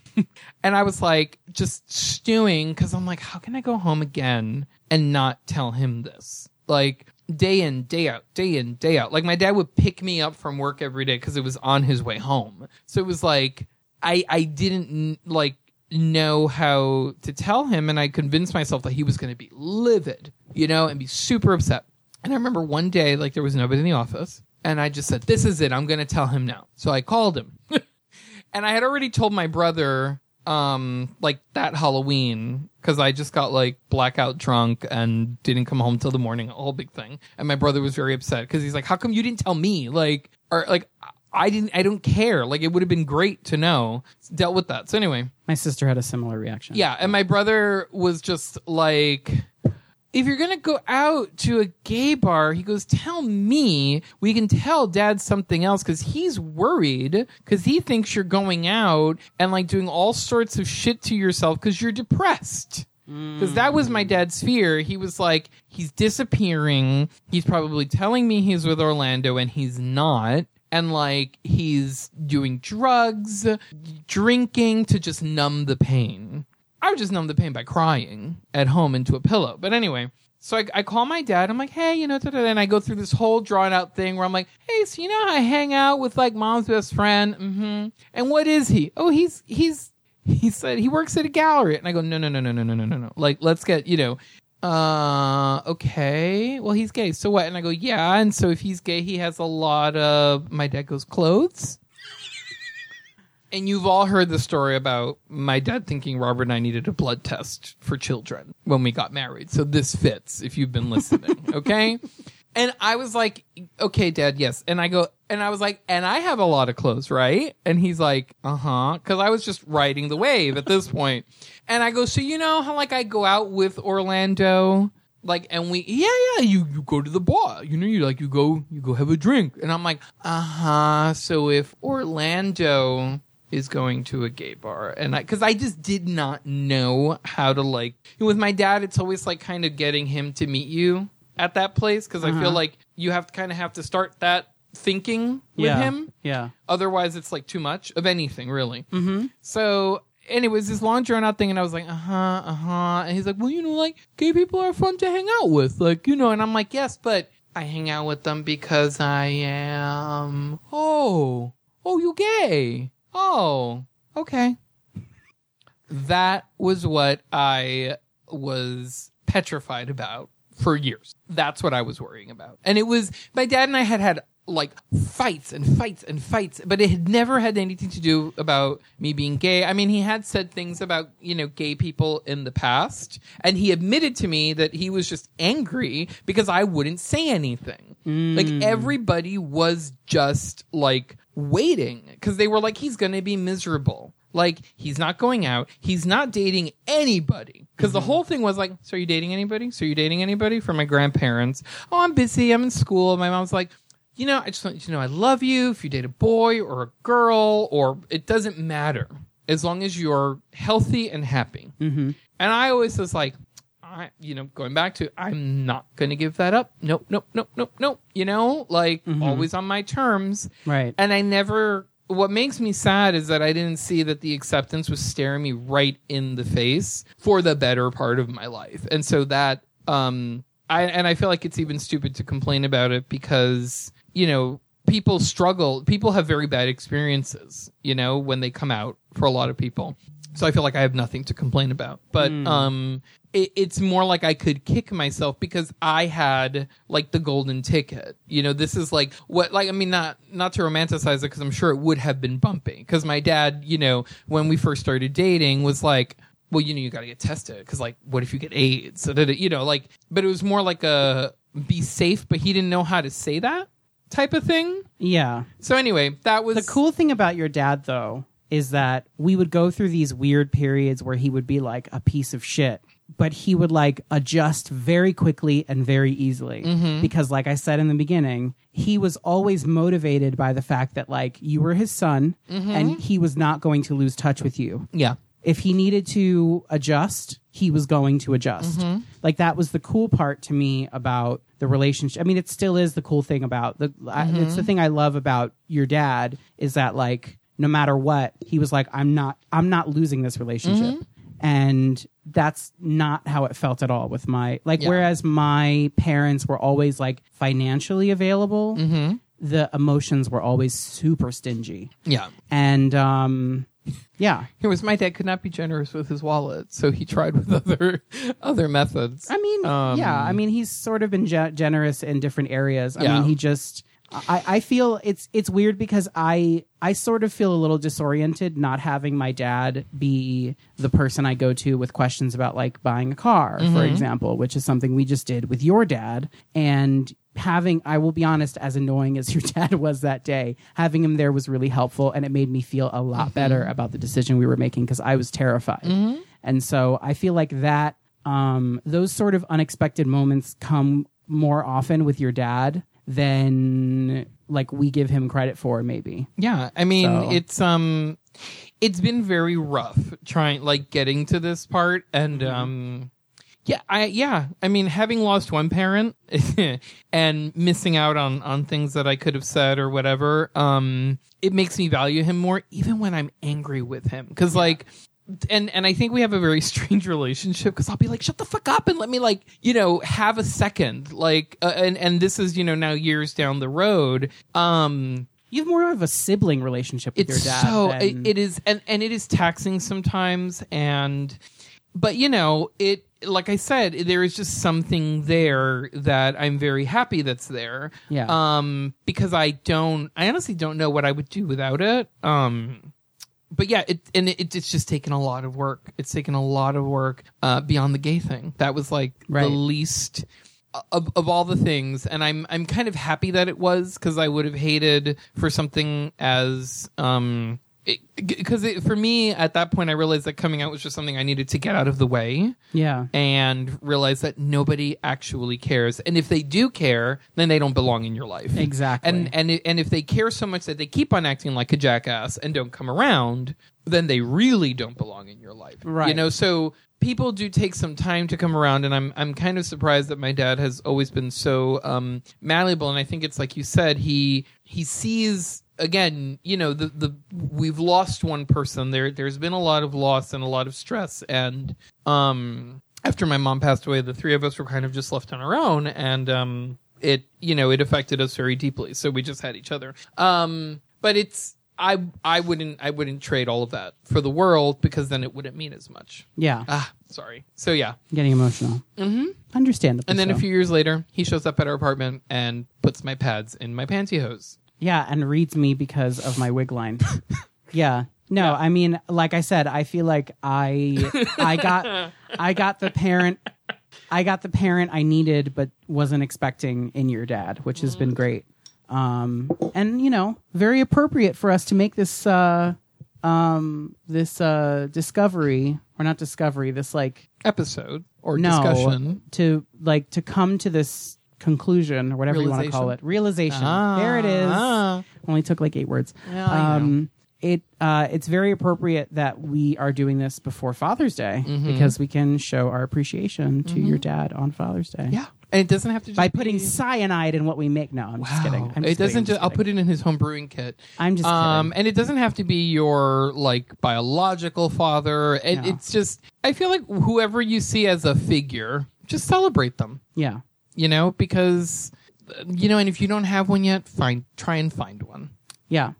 and I was like just stewing because I'm like, how can I go home again and not tell him this? Like, day in, day out, day in, day out. Like, my dad would pick me up from work every day because it was on his way home. So it was like I I didn't like. know how to tell him, and I convinced myself that he was going to be livid, you know, and be super upset. And I remember one day, like, there was nobody in the office, and I just said, this is it, I'm going to tell him now. So I called him. And I had already told my brother, um, like, that Halloween, because I just got, like, blackout drunk and didn't come home till the morning, a whole big thing. And my brother was very upset, because he's like, how come you didn't tell me? Like, or, like... I didn't, I don't care. Like, it would have been great to know. Dealt with that. So anyway. My sister had a similar reaction. Yeah. And my brother was just like, if you're going to go out to a gay bar, he goes, tell me. We can tell dad something else because he's worried because he thinks you're going out and like doing all sorts of shit to yourself because you're depressed. Because that was my dad's fear. He was like, he's disappearing. He's probably telling me he's with Orlando and he's not. And, like, he's doing drugs, drinking to just numb the pain. I would just numb the pain by crying at home into a pillow. But anyway, so I, I call my dad. I'm like, hey, you know, and I go through this whole drawn-out thing where I'm like, hey, so you know how I hang out with, like, mom's best friend? Mm-hmm. And what is he? Oh, he's, he's, he said he works at a gallery. And I go, no, no, no, no, no, no, no, no, no. Like, let's get, you know. Uh, okay, well, he's gay, so what? And I go, yeah, and so if he's gay, he has a lot of, my dad goes, clothes? And you've all heard the story about my dad thinking Robert and I needed a blood test for children when we got married, so this fits if you've been listening, okay? And I was like, okay, dad, yes. And I go, and I was like, and I have a lot of clothes, right? And he's like, uh-huh. Because I was just riding the wave at this point. And I go, so you know how, like, I go out with Orlando? Like, and we, yeah, yeah, you, you go to the bar. You know, you like, you go, you go have a drink. And I'm like, uh-huh. So if Orlando is going to a gay bar, and I, because I just did not know how to, like, with my dad, it's always, like, kind of getting him to meet you at that place, because uh-huh. I feel like you have to kind of have to start that thinking with yeah. him. Yeah. Otherwise, it's like too much of anything, really. Mm-hmm. So, and it was this long drawn out thing, and I was like, uh-huh, uh-huh. And he's like, well, you know, like, gay people are fun to hang out with. Like, you know, and I'm like, yes, but I hang out with them because I am, oh, oh, you gay. Oh, okay. That was what I was petrified about for years. That's what I was worrying about. And it was, my dad and I had had, like, fights and fights and fights, but it had never had anything to do about me being gay. I mean, he had said things about, you know, gay people in the past, and he admitted to me that he was just angry because I wouldn't say anything. Mm. Like, everybody was just, like, waiting because they were like, he's going to be miserable. Like, he's not going out. He's not dating anybody. Because mm-hmm. the whole thing was like, so are you dating anybody? So are you dating anybody? For my grandparents. Oh, I'm busy. I'm in school. My mom's like, you know, I just want you to know I love you. If you date a boy or a girl, or it doesn't matter. As long as you're healthy and happy. Mm-hmm. And I always was like, I, you know, going back to, I'm not going to give that up. Nope, nope, nope, nope, nope. You know, like mm-hmm. always on my terms. Right. And I never, what makes me sad is that I didn't see that the acceptance was staring me right in the face for the better part of my life. And so that, um, I, and I feel like it's even stupid to complain about it because, you know, people struggle. People have very bad experiences, you know, when they come out for a lot of people. So I feel like I have nothing to complain about. But mm. um, it, it's more like I could kick myself because I had, like, the golden ticket. You know, this is, like, what, like, I mean, not not to romanticize it because I'm sure it would have been bumpy. Because my dad, you know, when we first started dating was like, well, you know, you got to get tested. Because, like, what if you get AIDS? So that it, you know, like, but it was more like a be safe, but he didn't know how to say that type of thing. Yeah. So anyway, that was... The cool thing about your dad, though... is that we would go through these weird periods where he would be like a piece of shit, but he would like adjust very quickly and very easily mm-hmm. because like I said in the beginning, he was always motivated by the fact that like you were his son mm-hmm. and he was not going to lose touch with you. Yeah. If he needed to adjust, he was going to adjust. Mm-hmm. Like that was the cool part to me about the relationship. I mean, it still is the cool thing about the, mm-hmm. I, it's the thing I love about your dad is that like, no matter what, he was like, I'm not I'm not losing this relationship. Mm-hmm. And that's not how it felt at all with my... Like, yeah. Whereas my parents were always, like, financially available, mm-hmm. the emotions were always super stingy. Yeah. And, um... yeah. It was my dad could not be generous with his wallet, so he tried with other other methods. I mean, um, yeah. I mean, he's sort of been ge- generous in different areas. I yeah. mean, he just... I, I feel it's it's weird because I I sort of feel a little disoriented not having my dad be the person I go to with questions about like buying a car, mm-hmm. for example, which is something we just did with your dad. And having, I will be honest, as annoying as your dad was that day, having him there was really helpful and it made me feel a lot mm-hmm. better about the decision we were making because I was terrified. Mm-hmm. And so I feel like that um, those sort of unexpected moments come more often with your dad than like we give him credit for, maybe. Yeah, I mean, so. it's um, it's been very rough trying like getting to this part, and mm-hmm. um, yeah, I yeah, I mean, having lost one parent and missing out on on things that I could have said or whatever, um, it makes me value him more, even when I'm angry with him, because yeah. like. And and I think we have a very strange relationship because I'll be like, shut the fuck up and let me like, you know, have a second. Like, uh, and, and this is, you know, now years down the road. Um, you have more of a sibling relationship with your dad. So than... it, it is. And, and it is taxing sometimes. And but, you know, it like I said, there is just something there that I'm very happy that's there. Yeah. Um, because I don't I honestly don't know what I would do without it. Um But yeah, it, and it, it's just taken a lot of work. It's taken a lot of work uh, beyond the gay thing. That was like right. the least of, of all the things. And I'm I'm kind of happy that it was because I would have hated for something as... um because for me, at that point, I realized that coming out was just something I needed to get out of the way. Yeah. And realize that nobody actually cares. And if they do care, then they don't belong in your life. Exactly. And and and if they care so much that they keep on acting like a jackass and don't come around, then they really don't belong in your life. Right. You know, so... people do take some time to come around, and I'm I'm kind of surprised that my dad has always been so um, malleable. And I think it's like you said, he he sees again, you know, the the we've lost one person. There there's been a lot of loss and a lot of stress. And um, after my mom passed away, the three of us were kind of just left on our own, and um, it you know it affected us very deeply. So we just had each other. Um, but it's. I I wouldn't I wouldn't trade all of that for the world because then it wouldn't mean as much. Yeah. Ah, sorry. So yeah, getting emotional. Mm-hmm. Understandable. And then so. a few years later, he shows up at our apartment and puts my pads in my pantyhose. Yeah, and reads me because of my wig line. yeah. No, yeah. I mean, like I said, I feel like I I got I got the parent I got the parent I needed but wasn't expecting in your dad, which has been great. Um, and, you know, very appropriate for us to make this uh, um, this uh, discovery, or not discovery, this like episode or no, discussion to like to come to this conclusion or whatever you want to call it. Realization. Ah, there it is. Ah. Only took like eight words. Yeah, I um, know. It uh, it's very appropriate that we are doing this before Father's Day mm-hmm. because we can show our appreciation to mm-hmm. your dad on Father's Day. Yeah. And it doesn't have to just by putting be... cyanide in what we make. No, I'm wow. just kidding. I'm just it doesn't kidding. just. I'll put it in his home brewing kit. I'm just um, kidding. And it doesn't have to be your like biological father. It, no. It's just I feel like whoever you see as a figure, just celebrate them. Yeah. You know, because you know, and if you don't have one yet, find try and find one. Yeah.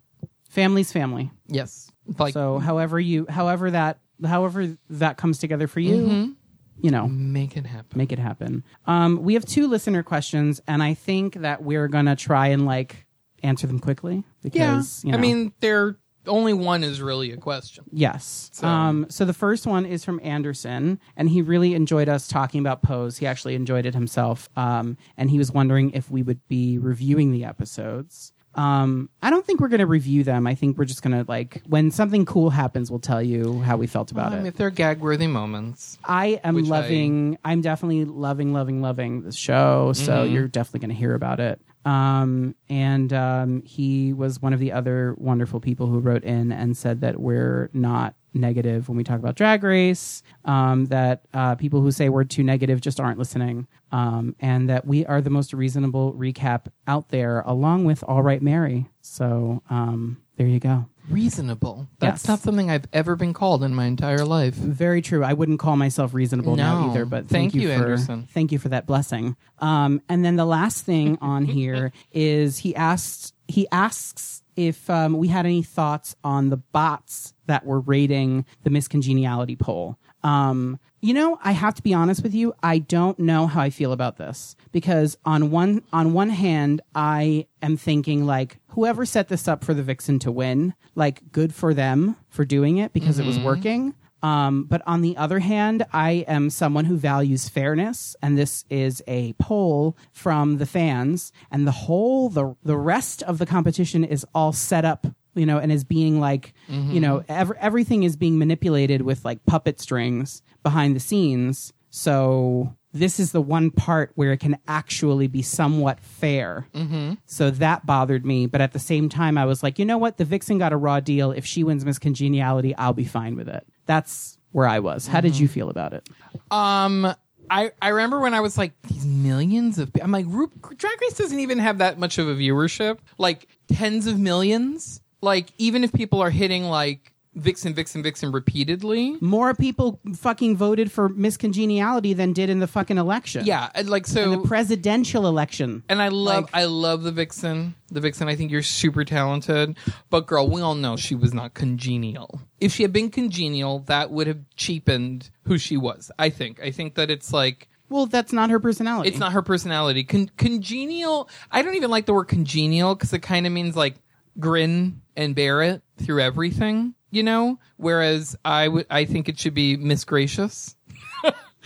Family's family. Yes. Like, so however you however that however that comes together for you. Mm-hmm. You know, make it happen. Make it happen. Um, we have two listener questions, and I think that we're gonna try and like answer them quickly because yeah. you know, I mean, they're only one is really a question. Yes. So. Um, so the first one is from Anderson, and he really enjoyed us talking about Pose. He actually enjoyed it himself, um, and he was wondering if we would be reviewing the episodes. Um, I don't think we're going to review them. I think we're just going to, like, when something cool happens, we'll tell you how we felt about well, I mean, it. If they're gag-worthy moments. I am loving, I... I'm definitely loving, loving, loving the show, mm-hmm. so you're definitely going to hear about it. Um, and um, he was one of the other wonderful people who wrote in and said that we're not negative when we talk about Drag Race, um, that uh, people who say we're too negative just aren't listening, um, and that we are the most reasonable recap out there, along with All Right Mary. So um, there you go. Reasonable. That's yes. not something I've ever been called in my entire life. Very true. I wouldn't call myself reasonable no. now either, but thank, thank you, you for, Anderson. Thank you for that blessing. Um, and then the last thing on here is he asks, he asks if um, we had any thoughts on the bots that were rating the Miss Congeniality poll. Um, you know, I have to be honest with you. I don't know how I feel about this because on one on one hand, I am thinking like whoever set this up for the Vixen to win, like good for them for doing it because mm-hmm. it was working. Um, but on the other hand, I am someone who values fairness, and this is a poll from the fans, and the whole the the rest of the competition is all set up. You know, and is being like, mm-hmm. you know, ev- everything is being manipulated with like puppet strings behind the scenes. So this is the one part where it can actually be somewhat fair. Mm-hmm. So that bothered me. But at the same time, I was like, you know what? The Vixen got a raw deal. If she wins Miss Congeniality, I'll be fine with it. That's where I was. Mm-hmm. How did you feel about it? Um... I, I remember when I was like, these millions of... I'm like, Drag Race doesn't even have that much of a viewership. Like, tens of millions. Like, even if people are hitting, like, Vixen, Vixen, Vixen repeatedly. More people fucking voted for Miss Congeniality than did in the fucking election. Yeah, like, so... in the presidential election. And I love, like, I love the Vixen. The Vixen, I think you're super talented. But, girl, we all know she was not congenial. If she had been congenial, that would have cheapened who she was, I think. I think that it's like... well, that's not her personality. It's not her personality. Con- congenial... I don't even like the word congenial because it kind of means, like, grin and bear it through everything. You know, whereas I would, I think it should be Miss Gracious,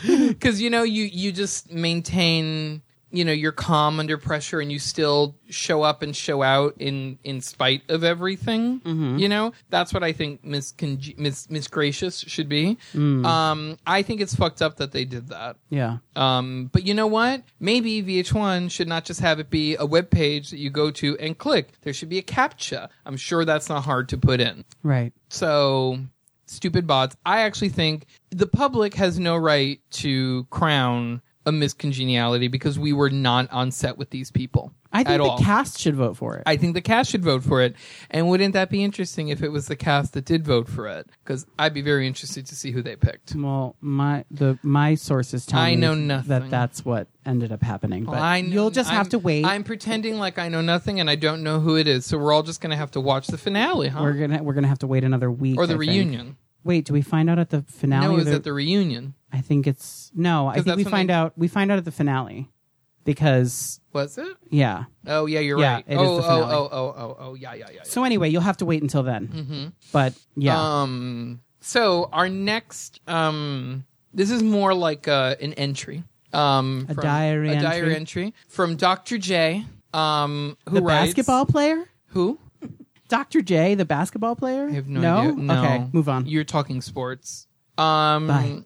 because you know, you you just maintain, you know, your calm under pressure, and you still show up and show out in in spite of everything. Mm-hmm. You know, that's what I think Miss Conge- Miss Miss Gracious should be. Mm. Um, I think it's fucked up that they did that. Yeah. Um, but you know what? Maybe V H one should not just have it be a web page that you go to and click. There should be a CAPTCHA. I'm sure that's not hard to put in. Right. So, stupid bots. I actually think the public has no right to crown a Miss Congeniality because we were not on set with these people. I think the cast should vote for it. I think the cast should vote for it. And wouldn't that be interesting if it was the cast that did vote for it? Because I'd be very interested to see who they picked. Well, my the my sources tell I me know nothing. that that's what ended up happening. But well, I know, you'll just I'm, have to wait. I'm pretending like I know nothing and I don't know who it is. So we're all just going to have to watch the finale, huh? We're gonna we're gonna have to wait another week or the I reunion. Think. Wait, do we find out at the finale? No, it was at the reunion. I think it's no. I think we find they... out. We find out at the finale because was it? Yeah. Oh yeah, you're yeah, right. It oh, is the finale. oh oh oh oh oh yeah yeah yeah. yeah. So anyway, you'll have to wait until then. Mm-hmm. But yeah. Um. So our next. Um. This is more like uh, an entry. Um. A from, diary. A entry. diary entry from Doctor J. Um. Who the writes, basketball player? Who? Doctor J, the basketball player? I have no, no? idea. No. Okay, move on. You're talking sports. Um, Bye.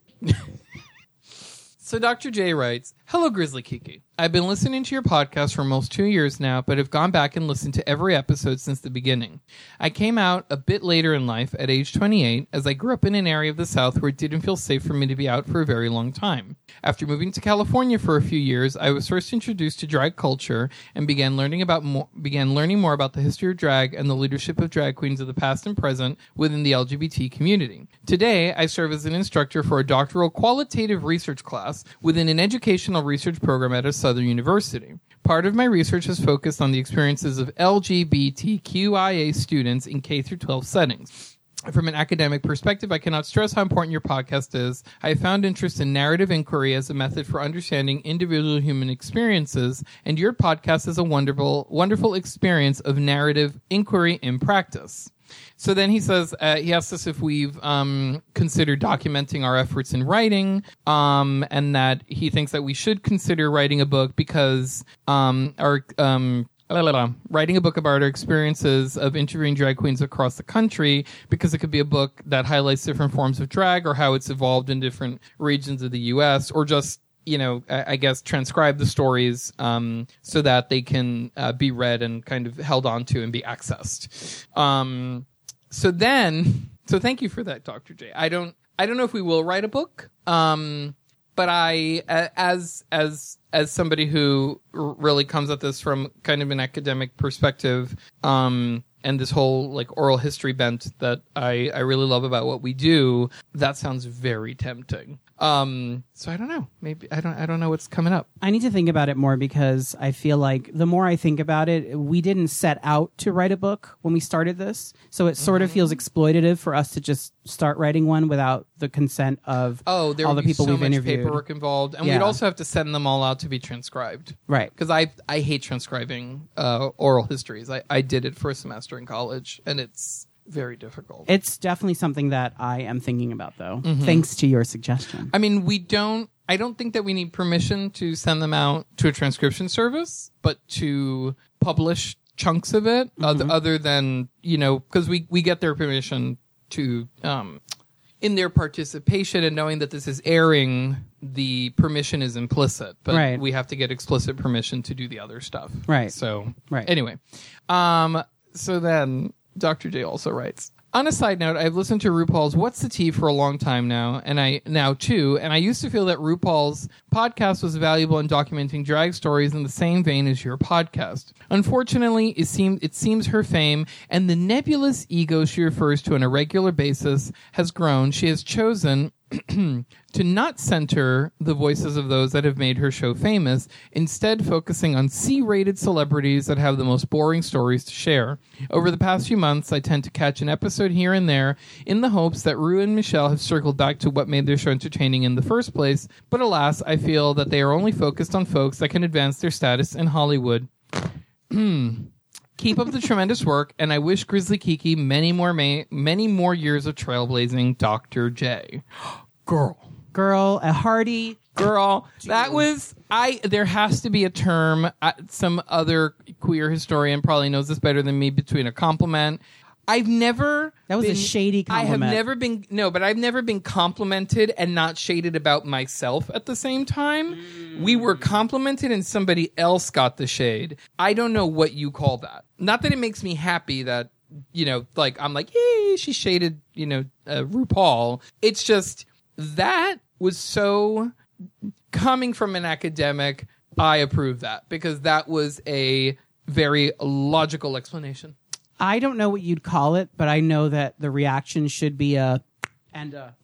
So Doctor J writes, "Hello, Grizzly Kiki. I've been listening to your podcast for almost two years now, but have gone back and listened to every episode since the beginning. I came out a bit later in life at age twenty-eight, as I grew up in an area of the South where it didn't feel safe for me to be out for a very long time. After moving to California for a few years, I was first introduced to drag culture and began learning about more, began learning more about the history of drag and the leadership of drag queens of the past and present within the L G B T community. Today, I serve as an instructor for a doctoral qualitative research class within an educational research program at a Southern university. Part of my research has focused on the experiences of L G B T Q I A students in K through twelve settings. From an academic perspective, I cannot stress how important your podcast is. I have found interest in narrative inquiry as a method for understanding individual human experiences, and your podcast is a wonderful, wonderful experience of narrative inquiry in practice." So then he says, uh, he asked us if we've um, considered documenting our efforts in writing, um, and that he thinks that we should consider writing a book because um, our um, la, la, la, writing a book about our experiences of interviewing drag queens across the country, because it could be a book that highlights different forms of drag or how it's evolved in different regions of the U S, or just, you know, I guess transcribe the stories um, so that they can uh, be read and kind of held on to and be accessed. Um, so then, so thank you for that, Doctor J. I don't, I don't know if we will write a book, um, but I, as as as somebody who really comes at this from kind of an academic perspective, um, and this whole like oral history bent that I I really love about what we do, that sounds very tempting. Um, so I don't know. Maybe I don't I don't know what's coming up. I need to think about it more, because I feel like the more I think about it, we didn't set out to write a book when we started this. So it sort mm-hmm. of feels exploitative for us to just start writing one without the consent of oh, there all the people so we've interviewed. There'd be so much paperwork involved, and yeah. we'd also have to send them all out to be transcribed. Right. Because I I hate transcribing uh, oral histories. I, I did it for a semester in college, and it's very difficult. It's definitely something that I am thinking about, though, mm-hmm. thanks to your suggestion. I mean, we don't, I don't think that we need permission to send them out to a transcription service, but to publish chunks of it, mm-hmm. uh, other than, you know, because we, we get their permission to, um, in their participation and knowing that this is airing, the permission is implicit, but right. we have to get explicit permission to do the other stuff. Right. So, right. anyway. Um, so then, Doctor J also writes, "On a side note, I've listened to RuPaul's What's the Tea for a long time now, and I now too, and I used to feel that RuPaul's podcast was valuable in documenting drag stories in the same vein as your podcast. Unfortunately, it seems it seems her fame and the nebulous ego she refers to on a regular basis has grown. She has chosen to not center the voices of those that have made her show famous, instead focusing on C-rated celebrities that have the most boring stories to share. Over the past few months, I tend to catch an episode here and there in the hopes that Rue and Michelle have circled back to what made their show entertaining in the first place, but alas, I feel that they are only focused on folks that can advance their status in Hollywood. Keep up the tremendous work, and I wish Grizzly Kiki many more may- many more years of trailblazing, Doctor J." Girl. Girl, a hearty girl. Jeez. That was, I, there has to be a term, uh, some other queer historian probably knows this better than me, between a compliment. I've never. That was been, a shady compliment. I have never been, no, but I've never been complimented and not shaded about myself at the same time. Mm. We were complimented and somebody else got the shade. I don't know what you call that. Not that it makes me happy that, you know, like, I'm like, yay, she shaded, you know, uh, RuPaul. It's just, that was so, coming from an academic, I approve that, because that was a very logical explanation. I don't know what you'd call it, but I know that the reaction should be a and a.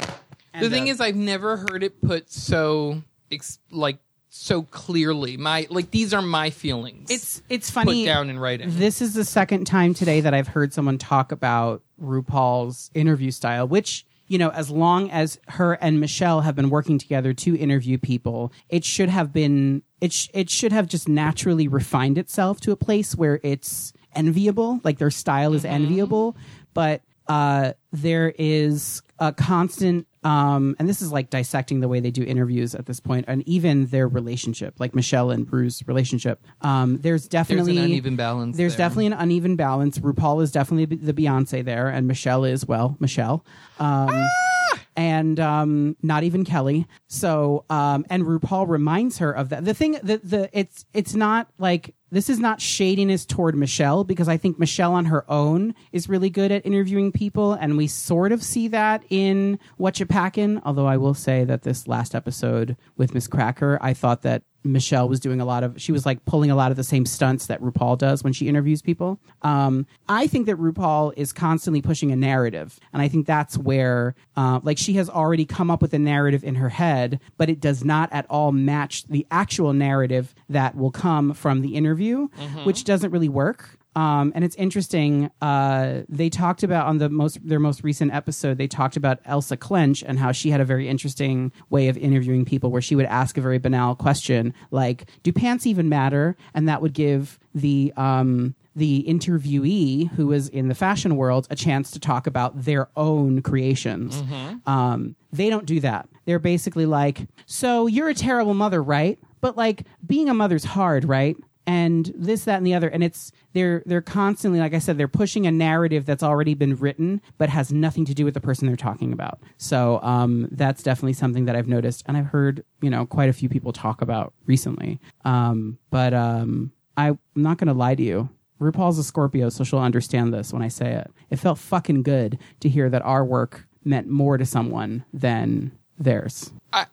And the thing a. is, I've never heard it put so ex- like so clearly. My like these are my feelings. It's it's funny. Put down in writing. This is the second time today that I've heard someone talk about RuPaul's interview style, which, you know, as long as her and Michelle have been working together to interview people, it should have been it sh- it should have just naturally refined itself to a place where it's enviable, like their style is mm-hmm. enviable, but uh, there is a constant Um, and this is like dissecting the way they do interviews at this point, and even their relationship, like Michelle and Bruce's relationship. Um, there's definitely there's an uneven balance. There's there. definitely an uneven balance. RuPaul is definitely the Beyonce there, and Michelle is, well, Michelle, um, ah! and um, not even Kelly. So, um, and RuPaul reminds her of that. The thing that the it's it's not like. This is not shadiness toward Michelle, because I think Michelle on her own is really good at interviewing people, and we sort of see that in Whatcha Packin', although I will say that this last episode with Miss Cracker, I thought that Michelle was doing a lot of, she was like pulling a lot of the same stunts that RuPaul does when she interviews people. Um, I think that RuPaul is constantly pushing a narrative. And I think that's where, uh, like she has already come up with a narrative in her head, but it does not at all match the actual narrative that will come from the interview, mm-hmm. which doesn't really work. Um, and it's interesting. Uh, they talked about on the most their most recent episode, they talked about Elsa Clench and how she had a very interesting way of interviewing people where she would ask a very banal question like, do pants even matter? And that would give the um, the interviewee who is in the fashion world a chance to talk about their own creations. Mm-hmm. Um, they don't do that. They're basically like, so you're a terrible mother, right? But like being a mother's hard, right? And this, that, and the other. And it's they're they're constantly, like I said, they're pushing a narrative that's already been written, but has nothing to do with the person they're talking about. So um, that's definitely something that I've noticed. And I've heard, you know, quite a few people talk about recently. Um, but um, I, I'm not going to lie to you. RuPaul's a Scorpio, so she'll understand this when I say it. It felt fucking good to hear that our work meant more to someone than theirs. I,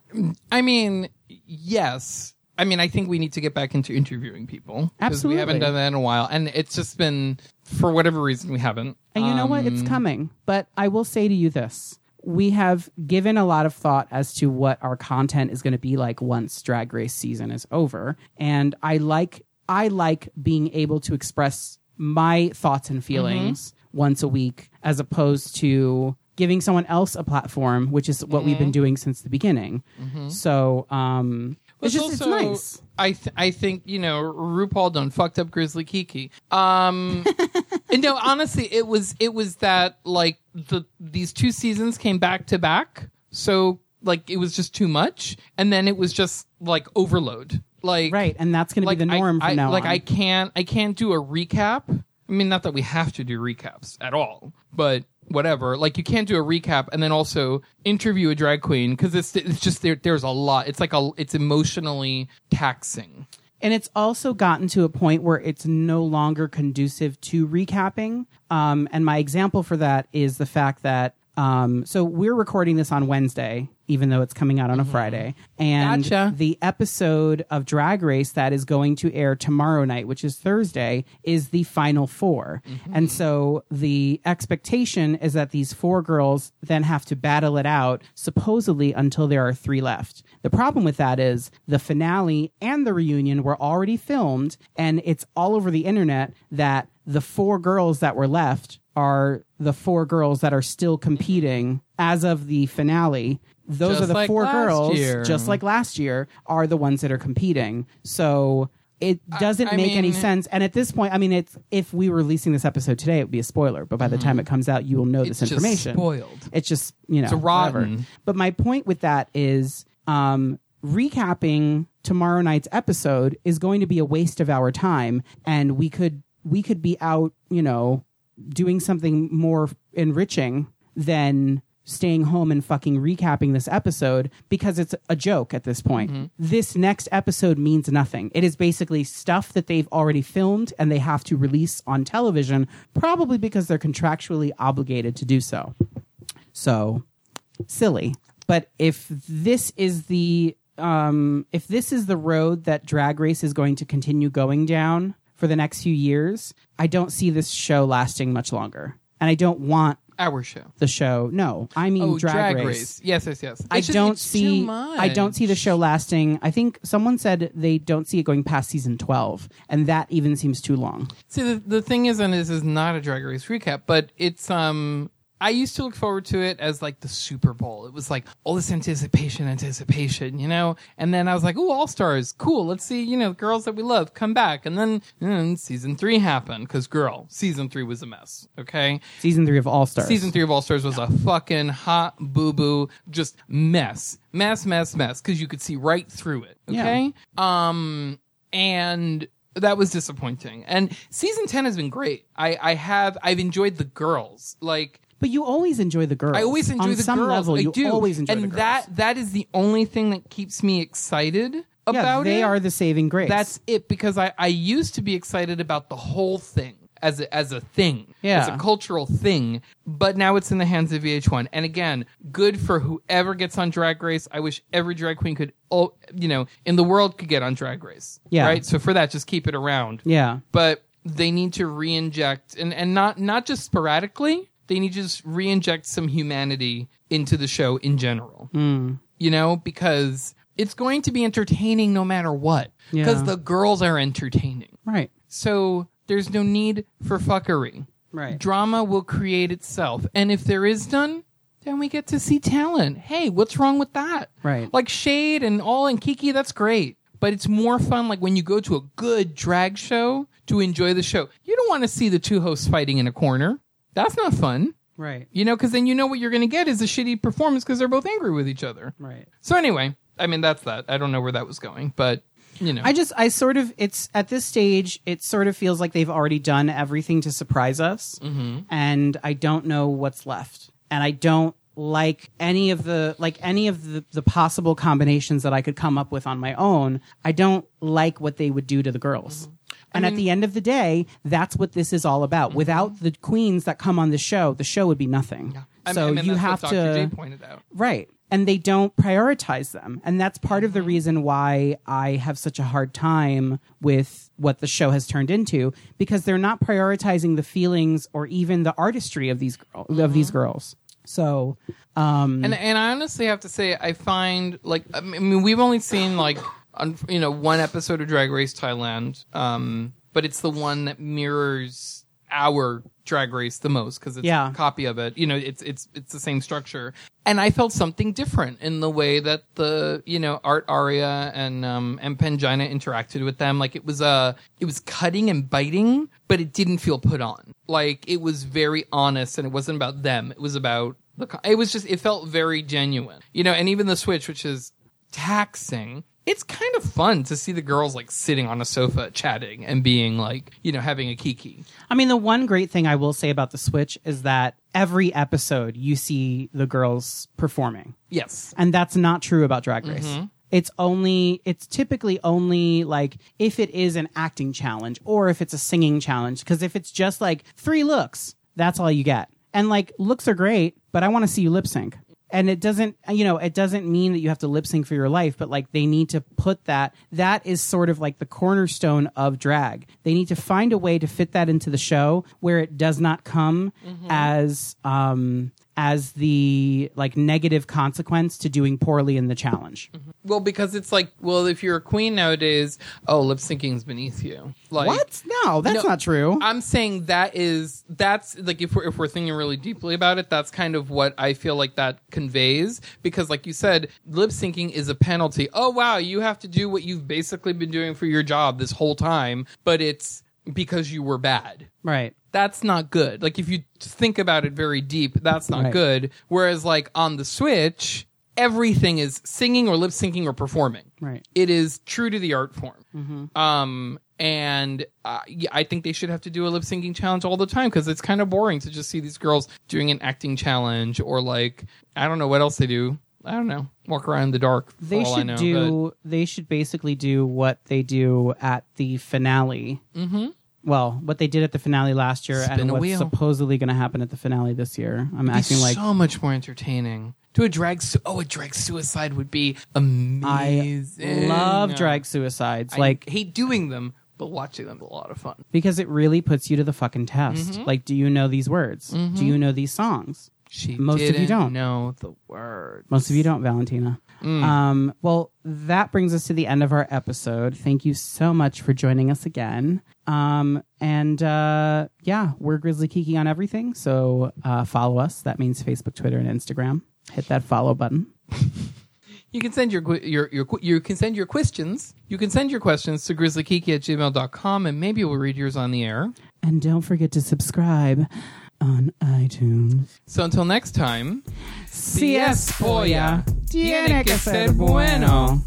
I mean, yes. I mean, I think we need to get back into interviewing people. Absolutely. Because we haven't done that in a while. And it's just been, for whatever reason, we haven't. And you um, know what? It's coming. But I will say to you this. We have given a lot of thought as to what our content is going to be like once Drag Race season is over. And I like I like being able to express my thoughts and feelings mm-hmm. once a week, as opposed to giving someone else a platform, which is what mm-hmm. we've been doing since the beginning. Mm-hmm. So, um... It's, it's just also, it's nice. I th- I think, you know, RuPaul done fucked up Grizzly Kiki. Um, and no, honestly, it was it was that like the these two seasons came back to back, so like it was just too much, and then it was just like overload. Like right, and that's going like, to be the norm I, from I, now like, on. Like I can't I can't do a recap. I mean, not that we have to do recaps at all, but. Whatever, like you can't do a recap and then also interview a drag queen because it's it's just there. There's a lot. It's like a it's emotionally taxing, and it's also gotten to a point where it's no longer conducive to recapping. Um, and my example for that is the fact that um, so we're recording this on Wednesday, even though it's coming out on mm-hmm. a Friday, and gotcha. The episode of Drag Race that is going to air tomorrow night, which is Thursday, is the final four. Mm-hmm. And so the expectation is that these four girls then have to battle it out, supposedly until there are three left. The problem with that is the finale and the reunion were already filmed, and it's all over the internet that the four girls that were left are the four girls that are still competing as of the finale. Those just are the like four girls, year. just like last year, are the ones that are competing. So it doesn't I, I make mean, any sense. And at this point, I mean, it's if we were releasing this episode today, it would be a spoiler. But by mm-hmm. the time it comes out, you will know it's this information. It's spoiled. It's just, you know, it's rotten. But my point with that is um, recapping tomorrow night's episode is going to be a waste of our time. And we could we could be out, you know, doing something more enriching than staying home and fucking recapping this episode, because it's a joke at this point. Mm-hmm. This next episode means nothing. It is basically stuff that they've already filmed and they have to release on television, probably because they're contractually obligated to do so. So silly. But if this is the um, if this is the road that Drag Race is going to continue going down for the next few years, I don't see this show lasting much longer. And I don't want Our show. The show. No, I mean oh, Drag, Drag Race. Race. Yes, yes, yes. It's I just, don't see I don't see the show lasting. I think someone said they don't see it going past season twelve, and that even seems too long. See, the, the thing is, and this is not a Drag Race recap, but it's um I used to look forward to it as like the Super Bowl. It was like all this anticipation, anticipation, you know? And then I was like, ooh, All-Stars, cool. Let's see, you know, the girls that we love come back. And then you know, season three happened because, girl, season three was a mess, okay? Season three of All-Stars. Season three of All-Stars was a fucking hot boo-boo, just mess, mess, mess, mess, because you could see right through it, okay? Yeah. Um, and... that was disappointing. And season ten has been great. I, I have, I've enjoyed the girls. Like, but you always enjoy the girls. I always enjoy On the some girls. Level, I you do. Always enjoy and the girls. that, that is the only thing that keeps me excited about yeah, they it. They are the saving grace. That's it. Because I, I used to be excited about the whole thing as a, as a thing, yeah. as a cultural thing. But now it's in the hands of V H one. And again, good for whoever gets on Drag Race. I wish every drag queen could. Oh, you know, in the world could get on Drag Race. Yeah. Right? So for that, just keep it around. Yeah. But they need to re-inject, and, and not, not just sporadically, they need to just re-inject some humanity into the show in general. Mm. You know, because it's going to be entertaining no matter what. Because yeah. the girls are entertaining. Right. So there's no need for fuckery. Right. Drama will create itself. And if there is none, then we get to see talent. Hey, what's wrong with that? Right. Like Shade and all and Kiki, that's great. But it's more fun, like, when you go to a good drag show to enjoy the show. You don't want to see the two hosts fighting in a corner. That's not fun. Right. You know, because then you know what you're going to get is a shitty performance because they're both angry with each other. Right. So anyway, I mean, that's that. I don't know where that was going, but... You know. I just, I sort of, it's at this stage, it sort of feels like they've already done everything to surprise us. Mm-hmm. And I don't know what's left. And I don't like any of the, like any of the, the possible combinations that I could come up with on my own. I don't like what they would do to the girls. Mm-hmm. And I mean, at the end of the day, that's what this is all about. Mm-hmm. Without the queens that come on the show, the show would be nothing. Yeah. I so mean, you that's have what Doctor to, J pointed out. Right. And they don't prioritize them. And that's part of the reason why I have such a hard time with what the show has turned into, because they're not prioritizing the feelings or even the artistry of these, girl- mm-hmm. of these girls. So, um, and, and I honestly have to say, I find like, I mean, we've only seen like, un- you know, one episode of Drag Race Thailand. Um, but it's the one that mirrors our Drag Race the most because it's yeah. a copy of it. You know, it's it's it's the same structure. And I felt something different in the way that the, you know, Art Aria and um and Pangina interacted with them. Like it was uh it was cutting and biting, but it didn't feel put on. Like it was very honest, and it wasn't about them. It was about the con- it was just it felt very genuine. You know, and even the Switch, which is taxing, it's kind of fun to see the girls like sitting on a sofa chatting and being like, you know, having a kiki. I mean, the one great thing I will say about the Switch is that every episode you see the girls performing. Yes. And that's not true about Drag Race. Mm-hmm. It's only, it's typically only like if it is an acting challenge or if it's a singing challenge, because if it's just like three looks, that's all you get. And like looks are great, but I want to see you lip sync. And it doesn't, you know, it doesn't mean that you have to lip sync for your life, but like they need to put that, that is sort of like the cornerstone of drag. They need to find a way to fit that into the show where it does not come mm-hmm. as, um, as the like negative consequence to doing poorly in the challenge. Mm-hmm. Well, because it's like, well, if you're a queen nowadays, oh, lip syncing's beneath you. Like what? No, that's no, not true. I'm saying that is that's like if we're if we're thinking really deeply about it, that's kind of what I feel like that conveys. Because like you said, lip syncing is a penalty. Oh wow, you have to do what you've basically been doing for your job this whole time, but it's because you were bad. Right. That's not good. Like, if you think about it very deep, that's not right. good. Whereas, like, on the Switch, everything is singing or lip syncing or performing. Right. It is true to the art form. Mm-hmm. Um, and uh, yeah, I think they should have to do a lip syncing challenge all the time because it's kind of boring to just see these girls doing an acting challenge or, like, I don't know what else they do. I don't know. Walk around in the dark. They should I know, do. But... They should basically do what they do at the finale. Mm-hmm. Well, what they did at the finale last year Spin and what's wheel. supposedly going to happen at the finale this year. I'm It'd acting be like so much more entertaining. Do a drag su- oh, a drag suicide would be amazing. I love no. drag suicides. I like hate doing them, but watching them is a lot of fun because it really puts you to the fucking test. Mm-hmm. Like, do you know these words? Mm-hmm. Do you know these songs? She most didn't of you don't know the words. Most of you don't, Valentina. Mm. Um, well, that brings us to the end of our episode. Thank you so much for joining us again. Um, and uh, yeah, we're Grizzly Kiki on everything. So uh, follow us. That means Facebook, Twitter, and Instagram. Hit that follow button. You can send your, your your you can send your questions. You can send your questions to grizzly kiki at gmail dot com, and maybe we'll read yours on the air. And don't forget to subscribe on iTunes. So until next time, si es polla, tiene que ser bueno.